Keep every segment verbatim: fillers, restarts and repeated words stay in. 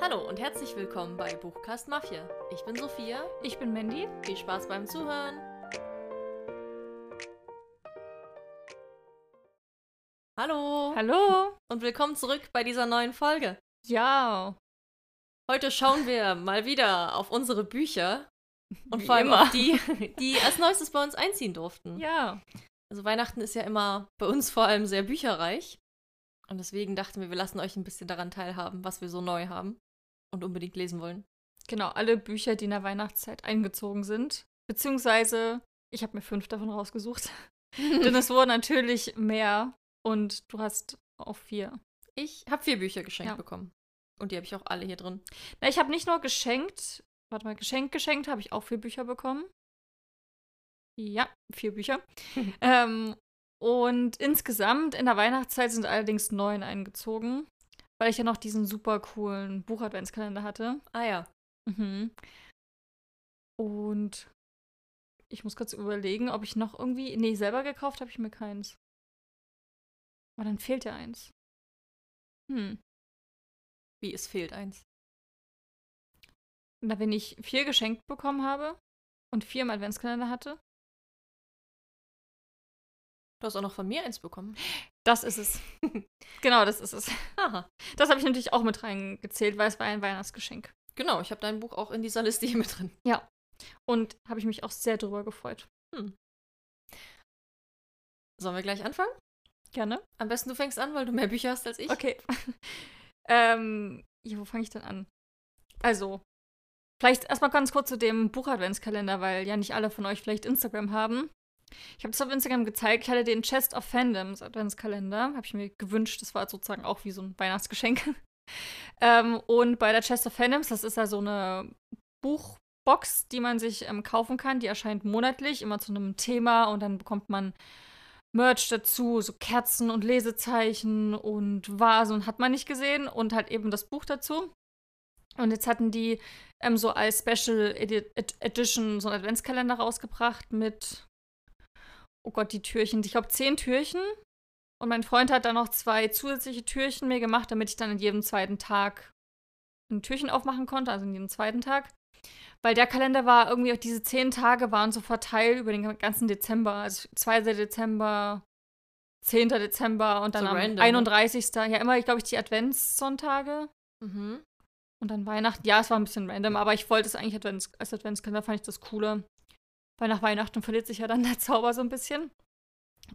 Hallo und herzlich willkommen bei Buchcast Mafia. Ich bin Sophia. Ich bin Mandy. Viel Spaß beim Zuhören. Hallo. Hallo. Und willkommen zurück bei dieser neuen Folge. Ja. Heute schauen wir mal wieder auf unsere Bücher. Und Wie vor allem immer. Auf die, die als Neuestes bei uns einziehen durften. Ja. Also Weihnachten ist ja immer bei uns vor allem sehr bücherreich. Und deswegen dachten wir, wir lassen euch ein bisschen daran teilhaben, was wir so neu haben und unbedingt lesen wollen. Genau, alle Bücher, die in der Weihnachtszeit eingezogen sind. Beziehungsweise, ich habe mir fünf davon rausgesucht. Denn es wurden natürlich mehr und du hast auch vier. Ich habe vier Bücher geschenkt ja. bekommen. Und die habe ich auch alle hier drin. Na, ich habe nicht nur geschenkt, warte mal, geschenkt, geschenkt, habe ich auch vier Bücher bekommen. Ja, vier Bücher. ähm, und insgesamt in der Weihnachtszeit sind allerdings neun eingezogen, weil ich ja noch diesen super coolen Buch-Adventskalender hatte. Ah ja. Mhm. Und ich muss kurz überlegen, ob ich noch irgendwie... Nee, selber gekauft habe ich mir keins. Aber dann fehlt ja eins. Hm. Wie, es fehlt eins? Na, wenn ich vier geschenkt bekommen habe und vier im Adventskalender hatte. Du hast auch noch von mir eins bekommen. Das ist es. Genau, das ist es. Aha. Das habe ich natürlich auch mit reingezählt, weil es war ein Weihnachtsgeschenk. Genau, ich habe dein Buch auch in dieser Liste hier mit drin. Ja. Und habe ich mich auch sehr drüber gefreut. Hm. Sollen wir gleich anfangen? Gerne. Am besten du fängst an, weil du mehr Bücher hast als ich. Okay. ähm, ja, wo fange ich denn an? Also, vielleicht erstmal ganz kurz zu dem Buch-Adventskalender, weil ja nicht alle von euch vielleicht Instagram haben. Ich habe es auf Instagram gezeigt, ich hatte den Chest of Fandoms Adventskalender, habe ich mir gewünscht, das war sozusagen auch wie so ein Weihnachtsgeschenk. ähm, und bei der Chest of Fandoms, das ist ja so eine Buchbox, die man sich ähm, kaufen kann, die erscheint monatlich, immer zu einem Thema und dann bekommt man Merch dazu, so Kerzen und Lesezeichen und Vasen, hat man nicht gesehen und halt eben das Buch dazu. Und jetzt hatten die ähm, so als Special Edi- Ed- Edition so einen Adventskalender rausgebracht mit oh Gott, die Türchen. Ich glaube, zehn Türchen. Und mein Freund hat dann noch zwei zusätzliche Türchen mir gemacht, damit ich dann an jedem zweiten Tag ein Türchen aufmachen konnte, also an jedem zweiten Tag. Weil der Kalender war irgendwie, auch diese zehn Tage waren so verteilt über den ganzen Dezember. Also zweiten Dezember, zehnten Dezember und dann so am random, einunddreißigsten Ne? Ja, immer, ich glaube, ich die Adventssonntage. Mhm. Und dann Weihnachten. Ja, es war ein bisschen random, aber ich wollte es eigentlich Advents- als Adventskalender, fand ich das cooler. Weil nach Weihnachten verliert sich ja dann der Zauber so ein bisschen.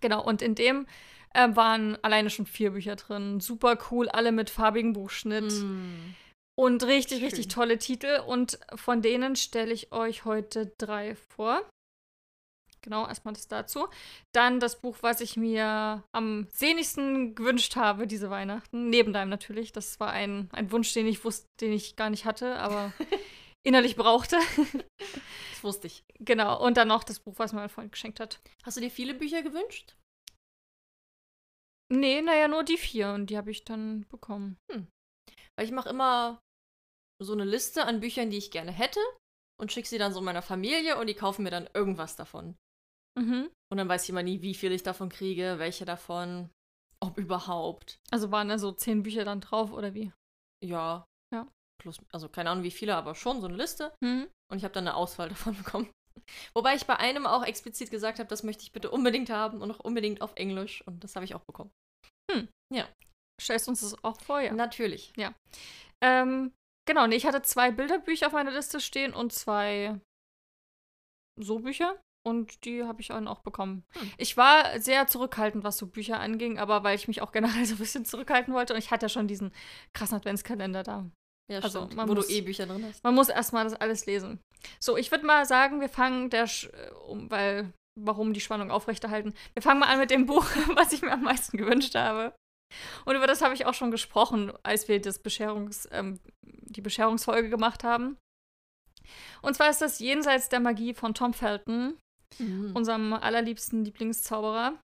Genau, und in dem äh, waren alleine schon vier Bücher drin. Super cool, alle mit farbigem Buchschnitt. Mm. Und richtig, Schön. richtig tolle Titel. Und von denen stelle ich euch heute drei vor. Genau, erstmal das dazu. Dann das Buch, was ich mir am sehnigsten gewünscht habe, diese Weihnachten. Neben deinem natürlich. Das war ein, ein Wunsch, den ich wusste, den ich gar nicht hatte, aber innerlich brauchte. Das wusste ich. Genau. Und dann noch das Buch, was mir mein Freund geschenkt hat. Hast du dir viele Bücher gewünscht? Nee, naja, nur die vier. Und die habe ich dann bekommen. Hm. Weil ich mache immer so eine Liste an Büchern, die ich gerne hätte. Und schicke sie dann so meiner Familie. Und die kaufen mir dann irgendwas davon. Mhm. Und dann weiß ich immer nie, wie viel ich davon kriege, welche davon, ob überhaupt. Also waren da so zehn Bücher dann drauf, oder wie? Ja. Ja. Plus, also keine Ahnung wie viele, aber schon so eine Liste. Mhm. Und ich habe dann eine Auswahl davon bekommen. Wobei ich bei einem auch explizit gesagt habe, das möchte ich bitte unbedingt haben und auch unbedingt auf Englisch. Und das habe ich auch bekommen. Hm. Ja. Stellst du uns das auch vor, ja? Natürlich. Ja. Ähm, genau, nee, ich hatte zwei Bilderbücher auf meiner Liste stehen und zwei so Bücher. Und die habe ich dann auch bekommen. Hm. Ich war sehr zurückhaltend, was so Bücher anging, aber weil ich mich auch generell so ein bisschen zurückhalten wollte. Und ich hatte ja schon diesen krassen Adventskalender da. Ja, also, stimmt, man wo muss, du E-Bücher drin hast. Man muss erstmal das alles lesen. So, ich würde mal sagen, wir fangen der, Sch- um, weil, warum die Spannung aufrechterhalten. Wir fangen mal an mit dem Buch, was ich mir am meisten gewünscht habe. Und über das habe ich auch schon gesprochen, als wir das Bescherungs, ähm, die Bescherungsfolge gemacht haben. Und zwar ist das Jenseits der Magie von Tom Felton, mhm. unserem allerliebsten Lieblingszauberer.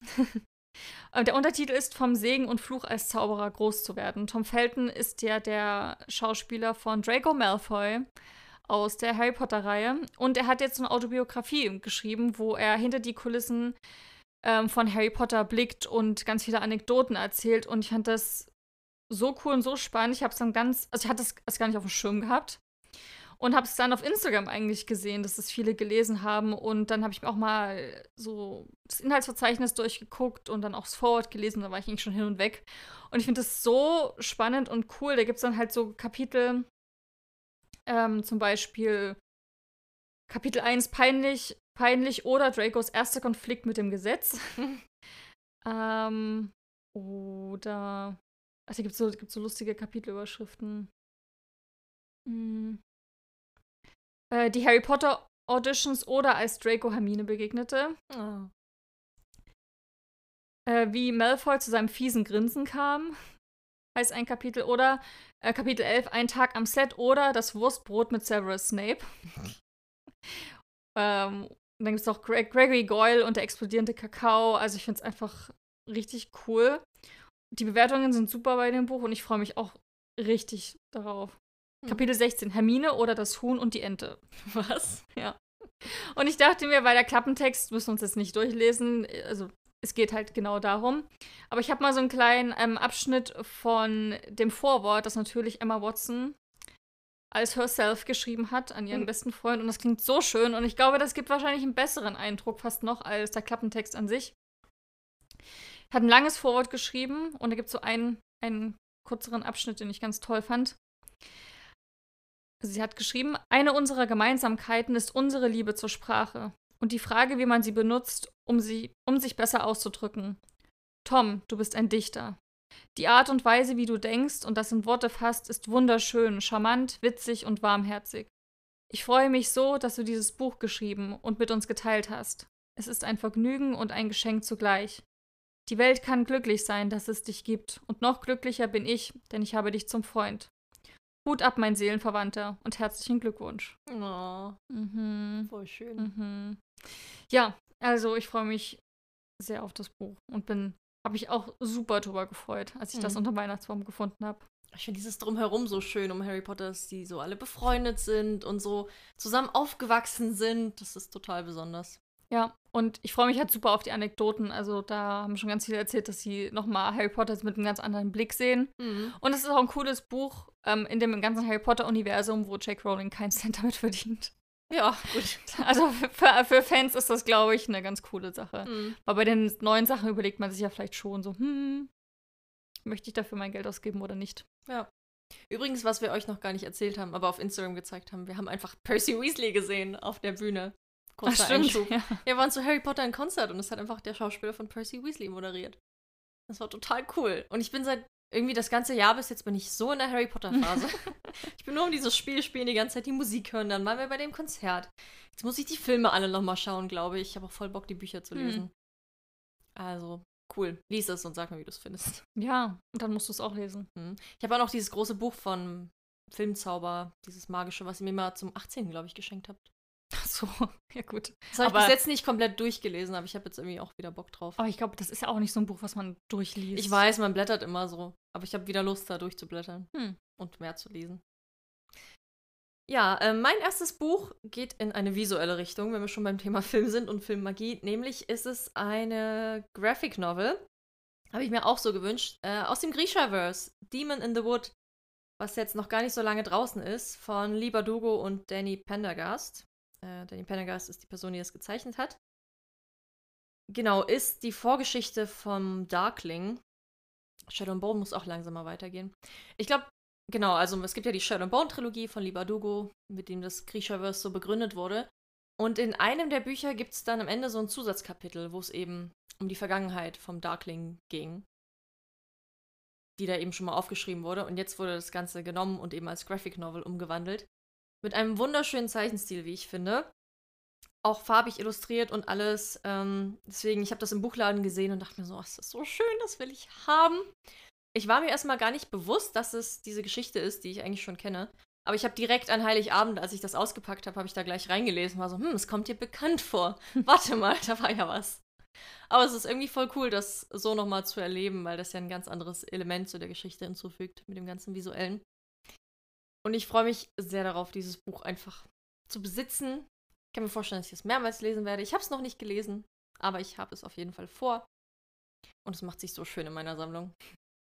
Der Untertitel ist Vom Segen und Fluch als Zauberer groß zu werden. Tom Felton ist ja der Schauspieler von Draco Malfoy aus der Harry Potter-Reihe. Und er hat jetzt eine Autobiografie geschrieben, wo er hinter die Kulissen ähm, von Harry Potter blickt und ganz viele Anekdoten erzählt. Und ich fand das so cool und so spannend. Ich habe es dann ganz, also ich hatte es gar nicht auf dem Schirm gehabt und habe es dann auf Instagram eigentlich gesehen, dass es viele gelesen haben. Und dann habe ich mir auch mal so das Inhaltsverzeichnis durchgeguckt und dann auch das Vorwort gelesen. Da war ich eigentlich schon hin und weg. Und ich finde das so spannend und cool. Da gibt es dann halt so Kapitel, ähm, zum Beispiel Kapitel eins, peinlich, peinlich oder Dracos erster Konflikt mit dem Gesetz. ähm, oder Ach, da gibt es so, gibt's so lustige Kapitelüberschriften. Hm. Äh, die Harry Potter Auditions oder als Draco Hermine begegnete. Oh. Äh, wie Malfoy zu seinem fiesen Grinsen kam, heißt ein Kapitel. Oder äh, Kapitel elf, ein Tag am Set oder das Wurstbrot mit Severus Snape. ähm, und dann gibt es noch Greg- Gregory Goyle und der explodierende Kakao. Also ich finde es einfach richtig cool. Die Bewertungen sind super bei dem Buch und ich freue mich auch richtig darauf. Mhm. Kapitel sechzehn, Hermine oder das Huhn und die Ente. Was? Ja. Und ich dachte mir, weil der Klappentext, müssen wir uns jetzt nicht durchlesen, also es geht halt genau darum. Aber ich habe mal so einen kleinen ähm, Abschnitt von dem Vorwort, das natürlich Emma Watson als herself geschrieben hat an ihren mhm. besten Freund. Und das klingt so schön und ich glaube, das gibt wahrscheinlich einen besseren Eindruck fast noch als der Klappentext an sich. Hat ein langes Vorwort geschrieben und da gibt es so einen, einen kürzeren Abschnitt, den ich ganz toll fand. Sie hat geschrieben, eine unserer Gemeinsamkeiten ist unsere Liebe zur Sprache und die Frage, wie man sie benutzt, um, sie, um sich besser auszudrücken. Tom, du bist ein Dichter. Die Art und Weise, wie du denkst und das in Worte fasst, ist wunderschön, charmant, witzig und warmherzig. Ich freue mich so, dass du dieses Buch geschrieben und mit uns geteilt hast. Es ist ein Vergnügen und ein Geschenk zugleich. Die Welt kann glücklich sein, dass es dich gibt. Und noch glücklicher bin ich, denn ich habe dich zum Freund. Hut ab, mein Seelenverwandter, und herzlichen Glückwunsch. Oh, mhm. voll schön. Mhm. Ja, also ich freue mich sehr auf das Buch und bin, habe mich auch super drüber gefreut, als ich mhm. das unter Weihnachtsbaum gefunden habe. Ich finde dieses Drumherum so schön um Harry Potter, dass die so alle befreundet sind und so zusammen aufgewachsen sind. Das ist total besonders. Ja, und ich freue mich halt super auf die Anekdoten. Also da haben schon ganz viele erzählt, dass sie nochmal Harry Potter mit einem ganz anderen Blick sehen. Mhm. Und es ist auch ein cooles Buch ähm, in dem ganzen Harry Potter-Universum, wo J K. Rowling keinen Cent damit verdient. Ja, gut. Also für, für Fans ist das, glaube ich, eine ganz coole Sache. Mhm. Weil bei den neuen Sachen überlegt man sich ja vielleicht schon so, hm, möchte ich dafür mein Geld ausgeben oder nicht? Ja. Übrigens, was wir euch noch gar nicht erzählt haben, aber auf Instagram gezeigt haben, wir haben einfach Percy Weasley gesehen auf der Bühne. Kurzer Ach, stimmt, ja. Wir waren zu Harry Potter in Konzert und es hat einfach der Schauspieler von Percy Weasley moderiert. Das war total cool. Und ich bin seit irgendwie das ganze Jahr bis jetzt bin ich so in der Harry Potter Phase. Ich bin nur um dieses Spiel spielen, die ganze Zeit die Musik hören, dann waren wir bei dem Konzert. Jetzt muss ich die Filme alle nochmal schauen, glaube ich. Ich habe auch voll Bock, die Bücher zu lesen. Hm. Also, cool. Lies es und sag mir, wie du es findest. Ja, und dann musst du es auch lesen. Hm. Ich habe auch noch dieses große Buch von Filmzauber, dieses magische, was ihr mir mal zum achtzehnten, glaube ich, geschenkt habt. Ach so, ja gut. Das habe ich bis jetzt nicht komplett durchgelesen, aber ich habe jetzt irgendwie auch wieder Bock drauf. Aber ich glaube, das ist ja auch nicht so ein Buch, was man durchliest. Ich weiß, man blättert immer so. Aber ich habe wieder Lust, da durchzublättern hm. und mehr zu lesen. Ja, äh, mein erstes Buch geht in eine visuelle Richtung, wenn wir schon beim Thema Film sind und Filmmagie. Nämlich ist es eine Graphic Novel, habe ich mir auch so gewünscht, äh, aus dem Grishaverse, Demon in the Wood, was jetzt noch gar nicht so lange draußen ist, von Leigh Bardugo und Danny Pendergrast. Danny Pendergrast ist die Person, die das gezeichnet hat. Genau, ist die Vorgeschichte vom Darkling. Shadow and Bone muss auch langsamer weitergehen. Ich glaube, genau, also es gibt ja die Shadow and Bone Trilogie von Leigh Bardugo, mit dem das Grishaverse so begründet wurde. Und in einem der Bücher gibt es dann am Ende so ein Zusatzkapitel, wo es eben um die Vergangenheit vom Darkling ging, die da eben schon mal aufgeschrieben wurde. Und jetzt wurde das Ganze genommen und eben als Graphic Novel umgewandelt. Mit einem wunderschönen Zeichenstil, wie ich finde. Auch farbig illustriert und alles. Ähm, deswegen, ich habe das im Buchladen gesehen und dachte mir so, oh, ist das so schön, das will ich haben. Ich war mir erstmal gar nicht bewusst, dass es diese Geschichte ist, die ich eigentlich schon kenne. Aber ich habe direkt an Heiligabend, als ich das ausgepackt habe, habe ich da gleich reingelesen. War so, hm, es kommt dir bekannt vor. Warte mal, da war ja was. Aber es ist irgendwie voll cool, das so nochmal zu erleben, weil das ja ein ganz anderes Element zu der Geschichte hinzufügt, mit dem ganzen Visuellen. Und ich freue mich sehr darauf, dieses Buch einfach zu besitzen. Ich kann mir vorstellen, dass ich es mehrmals lesen werde. Ich habe es noch nicht gelesen, aber ich habe es auf jeden Fall vor. Und es macht sich so schön in meiner Sammlung.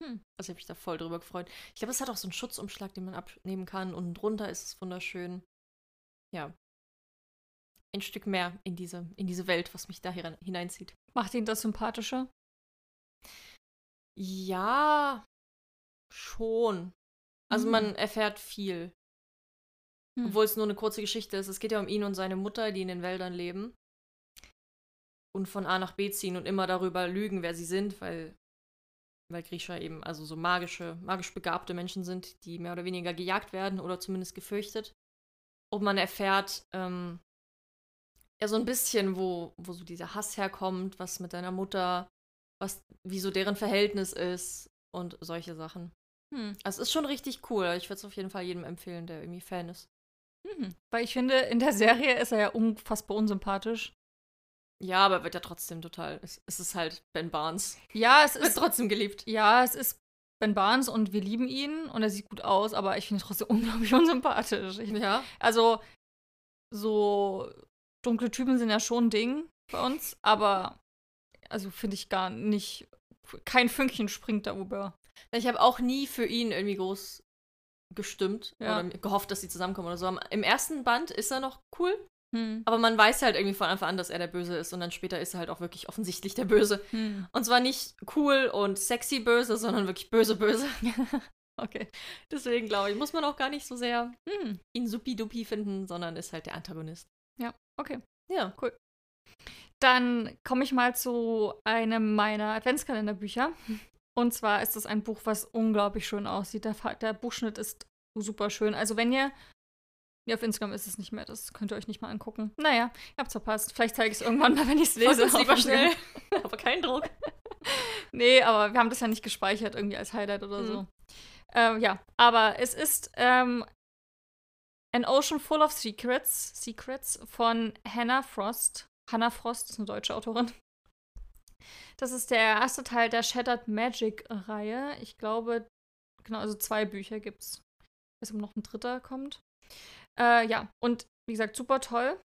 Hm. Also ich habe mich da voll drüber gefreut. Ich glaube, es hat auch so einen Schutzumschlag, den man abnehmen kann. Und drunter ist es wunderschön. Ja. Ein Stück mehr in diese, in diese Welt, was mich da hineinzieht. Macht ihn das sympathischer? Ja, schon. Also mhm. man erfährt viel. Mhm. Obwohl es nur eine kurze Geschichte ist. Es geht ja um ihn und seine Mutter, die in den Wäldern leben. Und von A nach B ziehen und immer darüber lügen, wer sie sind, weil, weil Grisha eben also so magische, magisch begabte Menschen sind, die mehr oder weniger gejagt werden oder zumindest gefürchtet. Und man erfährt ähm, ja so ein bisschen, wo, wo so dieser Hass herkommt, was mit deiner Mutter, was, wie so deren Verhältnis ist und solche Sachen. Hm. Also es ist schon richtig cool. Ich würde es auf jeden Fall jedem empfehlen, der irgendwie Fan ist. Hm. Weil ich finde, in der Serie ist er ja unfassbar unsympathisch. Ja, aber wird ja trotzdem total. Es, es ist halt Ben Barnes. Ja, es ist trotzdem geliebt. Ja, es ist Ben Barnes und wir lieben ihn und er sieht gut aus, aber ich finde ihn trotzdem unglaublich unsympathisch. Ich, ja. Also, so dunkle Typen sind ja schon ein Ding bei uns, aber also finde ich gar nicht. Kein Fünkchen springt da über. Ich habe auch nie für ihn irgendwie groß gestimmt ja. oder gehofft, dass sie zusammenkommen oder so. Im ersten Band ist er noch cool. Hm. Aber man weiß halt irgendwie von Anfang an, dass er der Böse ist. Und dann später ist er halt auch wirklich offensichtlich der Böse. Hm. Und zwar nicht cool und sexy böse, sondern wirklich böse böse. Okay. Deswegen glaube ich, muss man auch gar nicht so sehr hm. ihn supi-dupi finden, sondern ist halt der Antagonist. Ja, okay. Ja, cool. Dann komme ich mal zu einem meiner Adventskalenderbücher. Und zwar ist es ein Buch, was unglaublich schön aussieht. Der, der Buchschnitt ist super schön. Also wenn ihr Ja, auf Instagram ist es nicht mehr. Das könnt ihr euch nicht mal angucken. Naja, ihr habt's verpasst. Vielleicht zeige ich es irgendwann mal, wenn ich es lese. Ist lieber schnell. Aber kein Druck. Nee, aber wir haben das ja nicht gespeichert irgendwie als Highlight oder mhm. so. Ähm, ja, aber es ist ähm, An Ocean Full of Secrets, Secrets von Hannah Frost. Hannah Frost ist eine deutsche Autorin. Das ist der erste Teil der Shattered Magic-Reihe. Ich glaube, genau, also zwei Bücher gibt's. Bis ob noch ein dritter kommt. Äh, ja, und wie gesagt, super toll.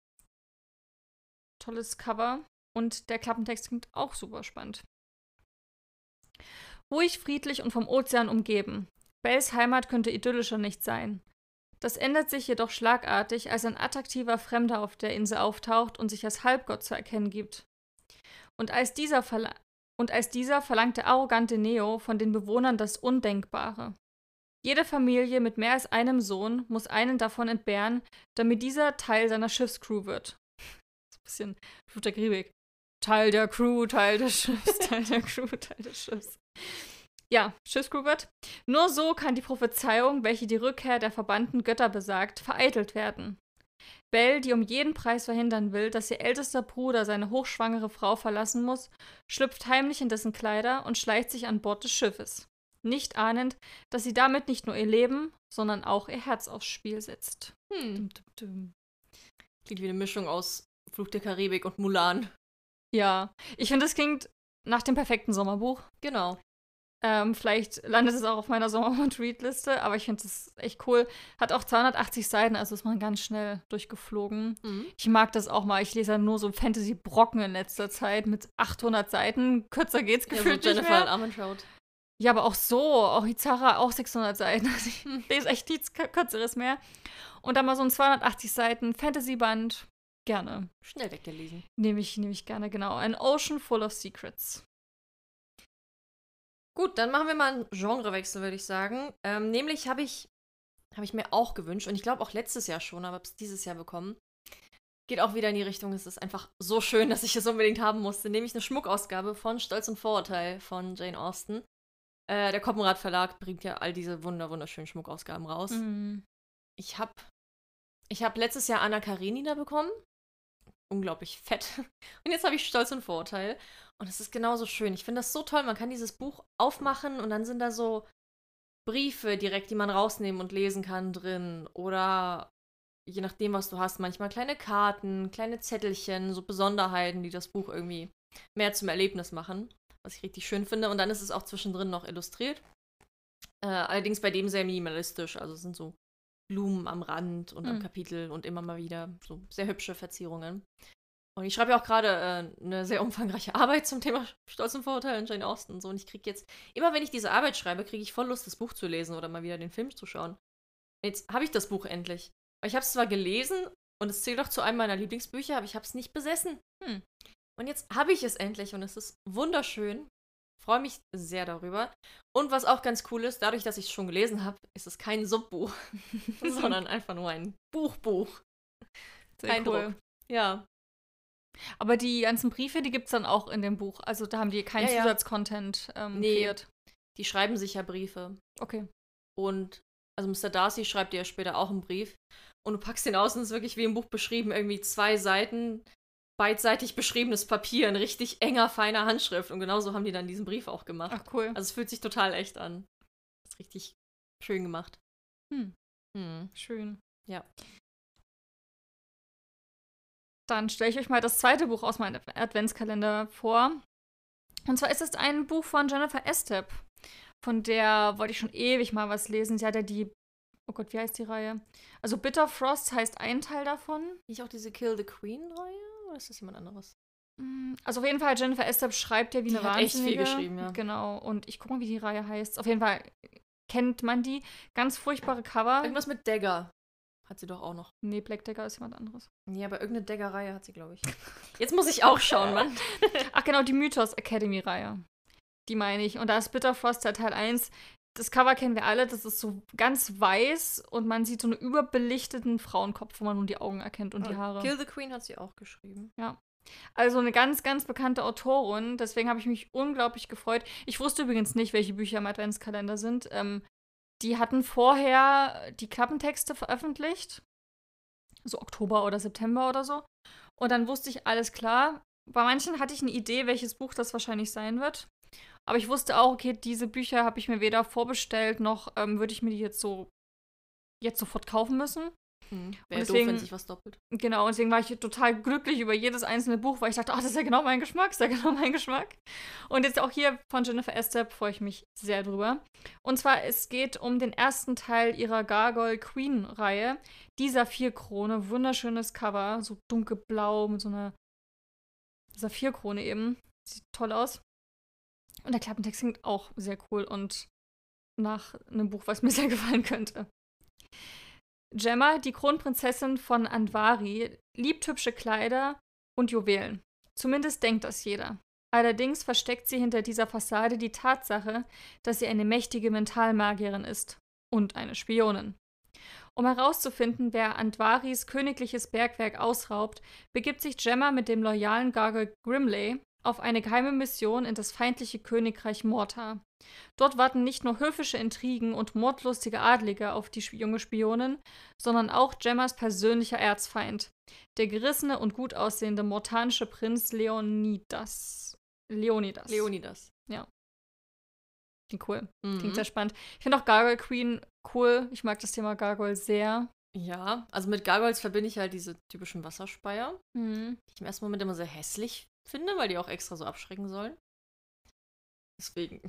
Tolles Cover. Und der Klappentext klingt auch super spannend. Ruhig, friedlich und vom Ozean umgeben. Bells Heimat könnte idyllischer nicht sein. Das ändert sich jedoch schlagartig, als ein attraktiver Fremder auf der Insel auftaucht und sich als Halbgott zu erkennen gibt. Und als dieser, verla- und als dieser verlangt der arrogante Neo von den Bewohnern das Undenkbare. Jede Familie mit mehr als einem Sohn muss einen davon entbehren, damit dieser Teil seiner Schiffscrew wird. So ein bisschen Fluch der Karibik. Teil der Crew, Teil des Schiffs, Teil der Crew, Teil des Schiffs. Ja, Schiffscrew wird. Nur so kann die Prophezeiung, welche die Rückkehr der verbannten Götter besagt, vereitelt werden. Belle, die um jeden Preis verhindern will, dass ihr ältester Bruder seine hochschwangere Frau verlassen muss, schlüpft heimlich in dessen Kleider und schleicht sich an Bord des Schiffes. Nicht ahnend, dass sie damit nicht nur ihr Leben, sondern auch ihr Herz aufs Spiel setzt. Hm. Dum, dum, dum. Klingt wie eine Mischung aus Fluch der Karibik und Mulan. Ja, ich finde, es klingt nach dem perfekten Sommerbuch. Genau. Ähm, vielleicht landet es auch auf meiner Sommerbuch-Read-Liste, aber ich finde es echt cool. Hat auch zweihundertachtzig Seiten, also ist man ganz schnell durchgeflogen. Mhm. Ich mag das auch mal. Ich lese ja nur so Fantasy-Brocken in letzter Zeit mit achthundert Seiten. Kürzer geht's gefühlt ja, so nicht mehr. Jennifer Ja, aber auch so, auch Izara, auch sechshundert Seiten. Also ich lese echt nichts Kürzeres mehr. Und dann mal so ein zweihundertachtzig Seiten Fantasy-Band. Gerne. Schnell weggelesen. Nehme ich, nehm ich gerne, genau. An Ocean Full of Secrets. Gut, dann machen wir mal einen Genrewechsel, würde ich sagen. Ähm, nämlich habe ich, hab ich mir auch gewünscht, und ich glaube auch letztes Jahr schon, aber habe es dieses Jahr bekommen. Geht auch wieder in die Richtung, es ist einfach so schön, dass ich es unbedingt haben musste. Nämlich eine Schmuckausgabe von Stolz und Vorurteil von Jane Austen. Äh, der Koppenrad Verlag bringt ja all diese wunder wunderschönen Schmuckausgaben raus. Mhm. Ich habe ich hab letztes Jahr Anna Karenina bekommen. Unglaublich fett. Und jetzt habe ich Stolz und Vorurteil. Und es ist genauso schön. Ich finde das so toll. Man kann dieses Buch aufmachen und dann sind da so Briefe direkt, die man rausnehmen und lesen kann drin. Oder je nachdem, was du hast, manchmal kleine Karten, kleine Zettelchen, so Besonderheiten, die das Buch irgendwie mehr zum Erlebnis machen. Was ich richtig schön finde. Und dann ist es auch zwischendrin noch illustriert. Äh, allerdings bei dem sehr minimalistisch. Also es sind so Blumen am Rand und mhm. am Kapitel und immer mal wieder so sehr hübsche Verzierungen. Und ich schreibe ja auch gerade äh, eine sehr umfangreiche Arbeit zum Thema Stolz und Vorurteil in Jane Austen und so. Und ich kriege jetzt, immer wenn ich diese Arbeit schreibe, kriege ich voll Lust, das Buch zu lesen oder mal wieder den Film zu schauen. Jetzt habe ich das Buch endlich. Ich habe es zwar gelesen und es zählt auch zu einem meiner Lieblingsbücher, aber ich habe es nicht besessen. Hm. Und jetzt habe ich es endlich und es ist wunderschön. Freue mich sehr darüber. Und was auch ganz cool ist, dadurch, dass ich es schon gelesen habe, ist es kein Subbuch, sondern einfach nur ein Buchbuch. Sehr kein cool. Druck. Ja. Aber die ganzen Briefe, die gibt es dann auch in dem Buch. Also da haben die keinen ja, ja. Zusatzcontent ähm, nee, kreiert. Die schreiben sich ja Briefe. Okay. Und also Mister Darcy schreibt dir ja später auch einen Brief. Und du packst den aus und es ist wirklich wie im Buch beschrieben, irgendwie zwei Seiten, beidseitig beschriebenes Papier in richtig enger, feiner Handschrift. Und genauso haben die dann diesen Brief auch gemacht. Ach cool. Also es fühlt sich total echt an. Das ist richtig schön gemacht. Hm. Hm. Schön. Ja. Dann stelle ich euch mal das zweite Buch aus meinem Adventskalender vor. Und zwar ist es ein Buch von Jennifer Estep. Von der wollte ich schon ewig mal was lesen. Sie hat ja die, oh Gott, wie heißt die Reihe? Also Bitter Frost heißt ein Teil davon. Ist auch diese Kill the Queen-Reihe? Oder ist das jemand anderes? Also auf jeden Fall, Jennifer Estep schreibt ja wie die eine Wahnsinnige. Die hat echt viel geschrieben, ja. Genau. Und ich gucke mal, wie die Reihe heißt. Auf jeden Fall kennt man die. Ganz furchtbare Cover. Irgendwas mit Dagger. Hat sie doch auch noch. Nee, Black Dagger ist jemand anderes. Nee, aber irgendeine Dagger-Reihe hat sie, glaube ich. Jetzt muss ich auch schauen, Mann. Ach genau, die Mythos Academy-Reihe. Die meine ich. Und da ist Bitter Frost der Teil eins. Das Cover kennen wir alle. Das ist so ganz weiß und man sieht so einen überbelichteten Frauenkopf, wo man nun die Augen erkennt und oh, die Haare. Kill the Queen hat sie auch geschrieben. Ja. Also eine ganz, ganz bekannte Autorin. Deswegen habe ich mich unglaublich gefreut. Ich wusste übrigens nicht, welche Bücher im Adventskalender sind. Ähm, Die hatten vorher die Klappentexte veröffentlicht, so Oktober oder September oder so. Und dann wusste ich, alles klar. Bei manchen hatte ich eine Idee, welches Buch das wahrscheinlich sein wird. Aber ich wusste auch, okay, diese Bücher habe ich mir weder vorbestellt, noch ähm, würde ich mir die jetzt so jetzt sofort kaufen müssen. Hm, wäre doof, wenn sich was doppelt. Genau, deswegen war ich total glücklich über jedes einzelne Buch, weil ich dachte, ach, das ist ja genau mein Geschmack, das ist ja genau mein Geschmack. Und jetzt auch hier von Jennifer Estep freue ich mich sehr drüber. Und zwar, es geht um den ersten Teil ihrer Gargoyle Queen-Reihe. Die Saphirkrone, wunderschönes Cover, so dunkelblau mit so einer Saphirkrone eben. Sieht toll aus. Und der Klappentext klingt auch sehr cool und nach einem Buch, was mir sehr gefallen könnte. Gemma, die Kronprinzessin von Andvari, liebt hübsche Kleider und Juwelen. Zumindest denkt das jeder. Allerdings versteckt sie hinter dieser Fassade die Tatsache, dass sie eine mächtige Mentalmagierin ist und eine Spionin. Um herauszufinden, wer Andvaris königliches Bergwerk ausraubt, begibt sich Gemma mit dem loyalen Gargoyle Grimley auf eine geheime Mission in das feindliche Königreich Morta. Dort warten nicht nur höfische Intrigen und mordlustige Adlige auf die junge Spionin, sondern auch Gemmas persönlicher Erzfeind, der gerissene und gut aussehende mortanische Prinz Leonidas. Leonidas. Leonidas. Ja. Klingt cool. Mhm. Klingt sehr spannend. Ich finde auch Gargoyle Queen cool. Ich mag das Thema Gargoyle sehr. Ja, also mit Gargoyles verbinde ich halt diese typischen Wasserspeier, mhm. die ich im ersten Moment immer sehr hässlich finde, weil die auch extra so abschrecken sollen. Deswegen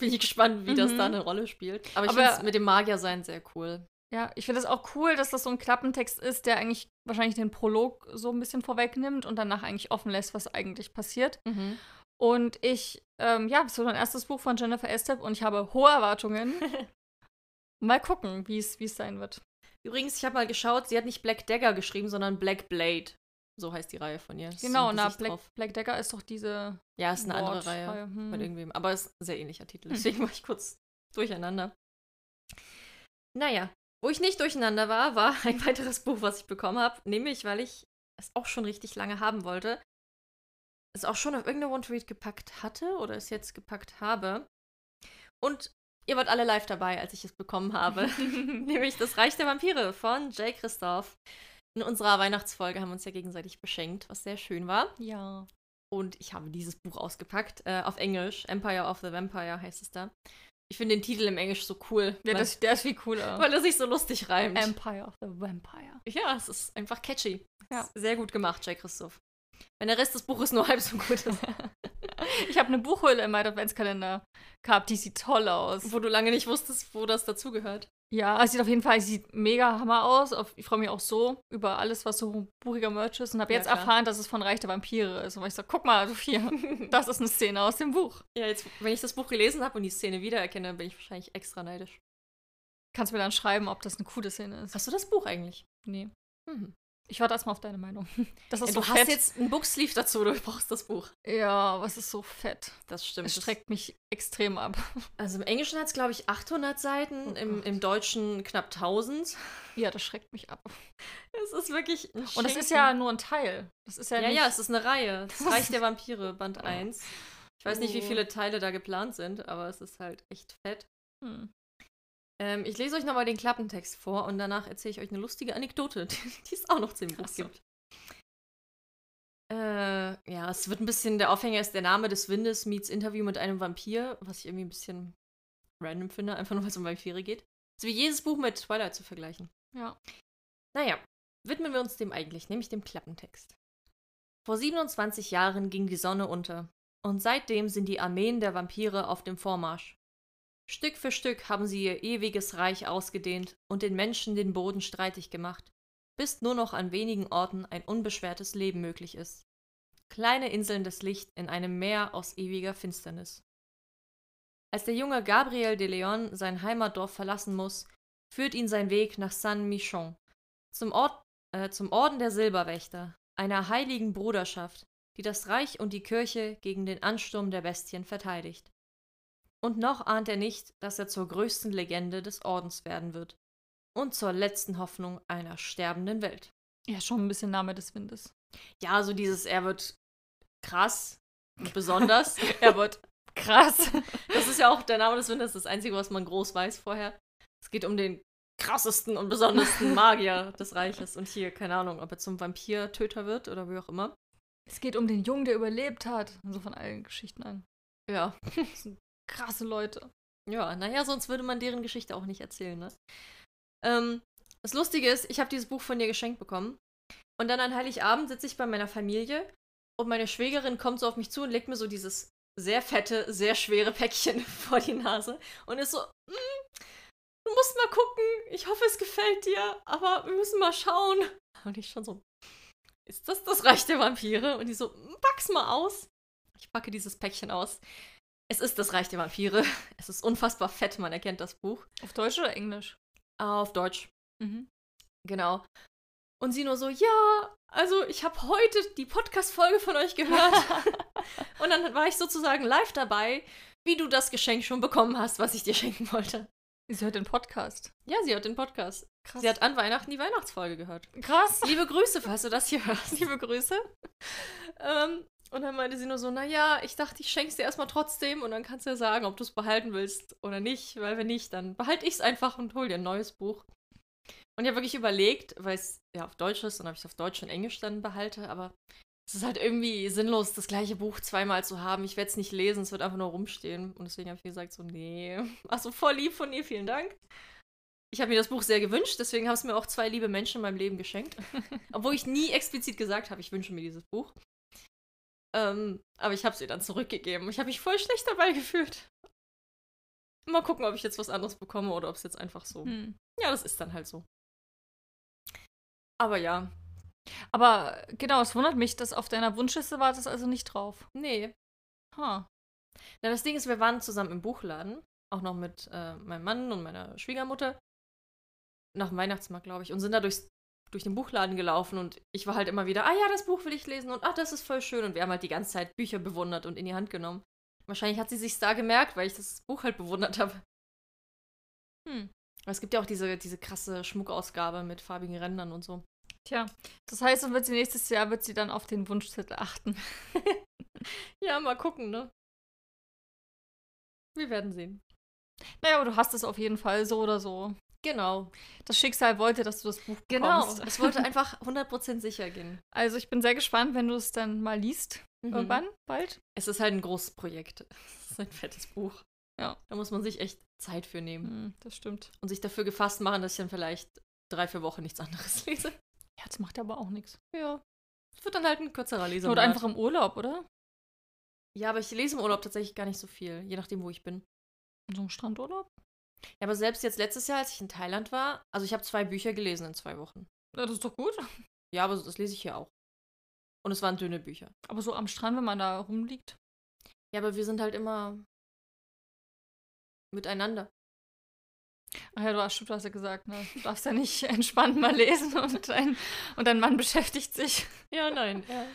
bin ich gespannt, wie mhm. das da eine Rolle spielt. Aber ich finde es mit dem Magier-Sein sehr cool. Ja, ich finde es auch cool, dass das so ein Klappentext ist, der eigentlich wahrscheinlich den Prolog so ein bisschen vorwegnimmt und danach eigentlich offen lässt, was eigentlich passiert. Mhm. Und ich, ähm, ja, das ist mein erstes Buch von Jennifer Estep und ich habe hohe Erwartungen. Mal gucken, wie es sein wird. Übrigens, ich habe mal geschaut, sie hat nicht Black Dagger geschrieben, sondern Black Blade. So heißt die Reihe von ihr. Das genau, na, Black, Black Dagger ist doch diese. Ja, ist eine Wort- andere Reihe. Reihe. Hm. Mit irgendwem. Aber es ist ein sehr ähnlicher Titel. Deswegen war ich kurz durcheinander. Naja, wo ich nicht durcheinander war, war ein weiteres Buch, was ich bekommen habe. Nämlich, weil ich es auch schon richtig lange haben wollte. Es auch schon auf irgendeine One-to-Read gepackt hatte oder es jetzt gepackt habe. Und ihr wart alle live dabei, als ich es bekommen habe. Nämlich das Reich der Vampire von Jay Kristoff. In unserer Weihnachtsfolge haben wir uns ja gegenseitig beschenkt, was sehr schön war. Ja. Und ich habe dieses Buch ausgepackt, äh, auf Englisch. Empire of the Vampire heißt es da. Ich finde den Titel im Englisch so cool. Ja, weil, das, der ist viel cooler. Weil er sich so lustig reimt. Empire of the Vampire. Ja, es ist einfach catchy. Ja. Sehr gut gemacht, J K. Rowling. Wenn der Rest des Buches nur halb so gut ist. Ich habe eine Buchhülle in meinem Adventskalender gehabt, die sieht toll aus. Wo du lange nicht wusstest, wo das dazugehört. Ja, es sieht auf jeden Fall, es sieht mega hammer aus. Ich freue mich auch so über alles, was so buchiger Merch ist. Und habe jetzt ja, erfahren, dass es von Reich der Vampire ist. Und ich so, guck mal, Sophia, das ist eine Szene aus dem Buch. Ja, jetzt, wenn ich das Buch gelesen habe und die Szene wiedererkenne, dann bin ich wahrscheinlich extra neidisch. Kannst du mir dann schreiben, ob das eine coole Szene ist? Hast du das Buch eigentlich? Nee. Mhm. Ich warte erstmal auf deine Meinung. Das ist ja, so du fett. Hast jetzt einen Booksleeve dazu, du brauchst das Buch. Ja, aber es ist so fett. Das stimmt. Es streckt mich extrem ab. Also im Englischen hat es, glaube ich, achthundert Seiten, oh, im, im Deutschen knapp tausend. Ja, das schreckt mich ab. Es ist wirklich ein Und Schinken. Das ist ja nur ein Teil. Das ist ja, ja, nicht... ja, es ist eine Reihe. Das Reich der Vampire, Band oh. eins. Ich weiß oh. nicht, wie viele Teile da geplant sind, aber es ist halt echt fett. Hm. Ähm, ich lese euch nochmal den Klappentext vor und danach erzähle ich euch eine lustige Anekdote, die es auch noch zu dem Buch gibt. Äh, ja, es wird ein bisschen, der Aufhänger ist der Name des Windes meets Interview mit einem Vampir, was ich irgendwie ein bisschen random finde, einfach nur, weil es um Vampire geht. Das ist wie jedes Buch mit Twilight zu vergleichen. Ja. Naja, widmen wir uns dem eigentlich, nämlich dem Klappentext. Vor siebenundzwanzig Jahren ging die Sonne unter und seitdem sind die Armeen der Vampire auf dem Vormarsch. Stück für Stück haben sie ihr ewiges Reich ausgedehnt und den Menschen den Boden streitig gemacht, bis nur noch an wenigen Orten ein unbeschwertes Leben möglich ist. Kleine Inseln des Lichts in einem Meer aus ewiger Finsternis. Als der junge Gabriel de Leon sein Heimatdorf verlassen muss, führt ihn sein Weg nach Saint-Michon, zum, Ort, äh, zum Orden der Silberwächter, einer heiligen Bruderschaft, die das Reich und die Kirche gegen den Ansturm der Bestien verteidigt. Und noch ahnt er nicht, dass er zur größten Legende des Ordens werden wird. Und zur letzten Hoffnung einer sterbenden Welt. Ja, schon ein bisschen Name des Windes. Ja, so dieses, er wird krass, besonders. Er wird krass. Das ist ja auch der Name des Windes, das Einzige, was man groß weiß vorher. Es geht um den krassesten und besondersten Magier des Reiches. Und hier, keine Ahnung, ob er zum Vampirtöter wird oder wie auch immer. Es geht um den Jungen, der überlebt hat. So also von allen Geschichten an. Ja. Krasse Leute. Ja, naja, sonst würde man deren Geschichte auch nicht erzählen, ne? Ähm, das Lustige ist, ich habe dieses Buch von dir geschenkt bekommen. Und dann an Heiligabend sitze ich bei meiner Familie und meine Schwägerin kommt so auf mich zu und legt mir so dieses sehr fette, sehr schwere Päckchen vor die Nase und ist so, du musst mal gucken, ich hoffe, es gefällt dir, aber wir müssen mal schauen. Und ich schon so, ist das das Reich der Vampire? Und die so, pack's mal aus. Ich packe dieses Päckchen aus. Es ist das Reich der Vampire. Es ist unfassbar fett, man erkennt das Buch. Auf Deutsch oder Englisch? Auf Deutsch. Mhm. Genau. Und sie nur so, ja, also ich habe heute die Podcast-Folge von euch gehört. Und dann war ich sozusagen live dabei, wie du das Geschenk schon bekommen hast, was ich dir schenken wollte. Sie hört den Podcast. Ja, sie hört den Podcast. Krass. Sie hat an Weihnachten die Weihnachtsfolge gehört. Krass. Liebe Grüße, falls du das hier hörst. Liebe Grüße. ähm... Und dann meinte sie nur so, naja, ich dachte, ich schenk's dir erstmal trotzdem und dann kannst du ja sagen, ob du es behalten willst oder nicht, weil wenn nicht, dann behalte ich's einfach und hol dir ein neues Buch. Und ich habe wirklich überlegt, weil es ja auf Deutsch ist, dann habe ich es auf Deutsch und Englisch dann behalte, aber es ist halt irgendwie sinnlos, das gleiche Buch zweimal zu haben. Ich werde es nicht lesen, es wird einfach nur rumstehen. Und deswegen habe ich gesagt so, nee, achso, voll lieb von ihr, vielen Dank. Ich habe mir das Buch sehr gewünscht, deswegen haben es mir auch zwei liebe Menschen in meinem Leben geschenkt. Obwohl ich nie explizit gesagt habe, ich wünsche mir dieses Buch. Ähm, aber ich habe sie dann zurückgegeben. Ich habe mich voll schlecht dabei gefühlt. Mal gucken, ob ich jetzt was anderes bekomme oder ob es jetzt einfach so... Hm. Ja, das ist dann halt so. Aber ja. Aber genau, es wundert mich, dass auf deiner Wunschliste war das also nicht drauf. Nee. Huh. Na, das Ding ist, wir waren zusammen im Buchladen. Auch noch mit äh, meinem Mann und meiner Schwiegermutter. Nach dem Weihnachtsmarkt, glaube ich. Und sind da durchs durch den Buchladen gelaufen und ich war halt immer wieder, ah ja, das Buch will ich lesen und ach, das ist voll schön. Und wir haben halt die ganze Zeit Bücher bewundert und in die Hand genommen. Wahrscheinlich hat sie sich's da gemerkt, weil ich das Buch halt bewundert habe. Hm. Aber es gibt ja auch diese, diese krasse Schmuckausgabe mit farbigen Rändern und so. Tja, das heißt, dann wird sie nächstes Jahr wird sie dann auf den Wunschzettel achten. Ja, mal gucken, ne? Wir werden sehen. Naja, aber du hast es auf jeden Fall so oder so. Genau. Das Schicksal wollte, dass du das Buch bekommst. Genau, es wollte einfach hundert Prozent sicher gehen. Also ich bin sehr gespannt, wenn du es dann mal liest. Mhm. Irgendwann, bald. Es ist halt ein großes Projekt. Es ist ein fettes Buch. Ja. Da muss man sich echt Zeit für nehmen. Mhm, das stimmt. Und sich dafür gefasst machen, dass ich dann vielleicht drei, vier Wochen nichts anderes lese. Ja, das macht aber auch nichts. Ja. Es wird dann halt ein kürzerer Leser. Oder einfach im Urlaub, oder? Ja, aber ich lese im Urlaub tatsächlich gar nicht so viel. Je nachdem, wo ich bin. In so einem Strandurlaub? Ja, aber selbst jetzt letztes Jahr, als ich in Thailand war, also ich habe zwei Bücher gelesen in zwei Wochen. Ja, das ist doch gut. Ja, aber das lese ich hier auch. Und es waren dünne Bücher. Aber so am Strand, wenn man da rumliegt. Ja, aber wir sind halt immer miteinander. Ach ja, du hast, du hast ja gesagt, ne? Du darfst ja nicht entspannt mal lesen und dein, und dein Mann beschäftigt sich. Ja, nein. Ja.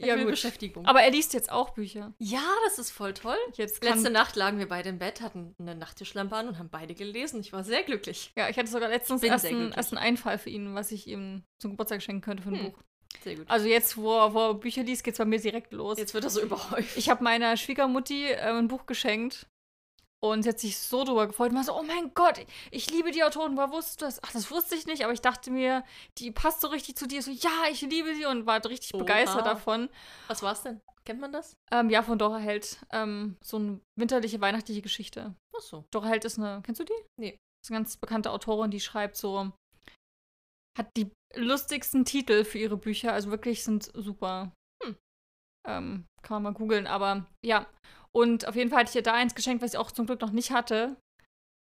Ja, gut. Beschäftigung. Aber er liest jetzt auch Bücher. Ja, das ist voll toll. Jetzt letzte Nacht lagen wir beide im Bett, hatten eine Nachttischlampe an und haben beide gelesen. Ich war sehr glücklich. Ja, ich hatte sogar letztens erst einen, erst einen Einfall für ihn, was ich ihm zum Geburtstag schenken könnte für ein hm. Buch. Sehr gut. Also jetzt, wo er, wo er Bücher liest, geht's bei mir direkt los. Jetzt wird er so überhäuft. Ich habe meiner Schwiegermutti äh, ein Buch geschenkt. Und sie hat sich so drüber gefreut und war so, oh mein Gott, ich, ich liebe die Autorin, woher wusstest du das? Ach, das wusste ich nicht, aber ich dachte mir, die passt so richtig zu dir. So, ja, ich liebe sie und war richtig Oha. begeistert davon. Was war's denn? Kennt man das? Ähm, ja, von Dora Held. Ähm, so eine winterliche, weihnachtliche Geschichte. Ach so. Dora Held ist eine, kennst du die? Nee. Das ist eine ganz bekannte Autorin, die schreibt so, hat die lustigsten Titel für ihre Bücher, also wirklich sind super. Hm. Ähm, kann man mal googeln, aber ja. Und auf jeden Fall hatte ich ihr da eins geschenkt, was ich auch zum Glück noch nicht hatte.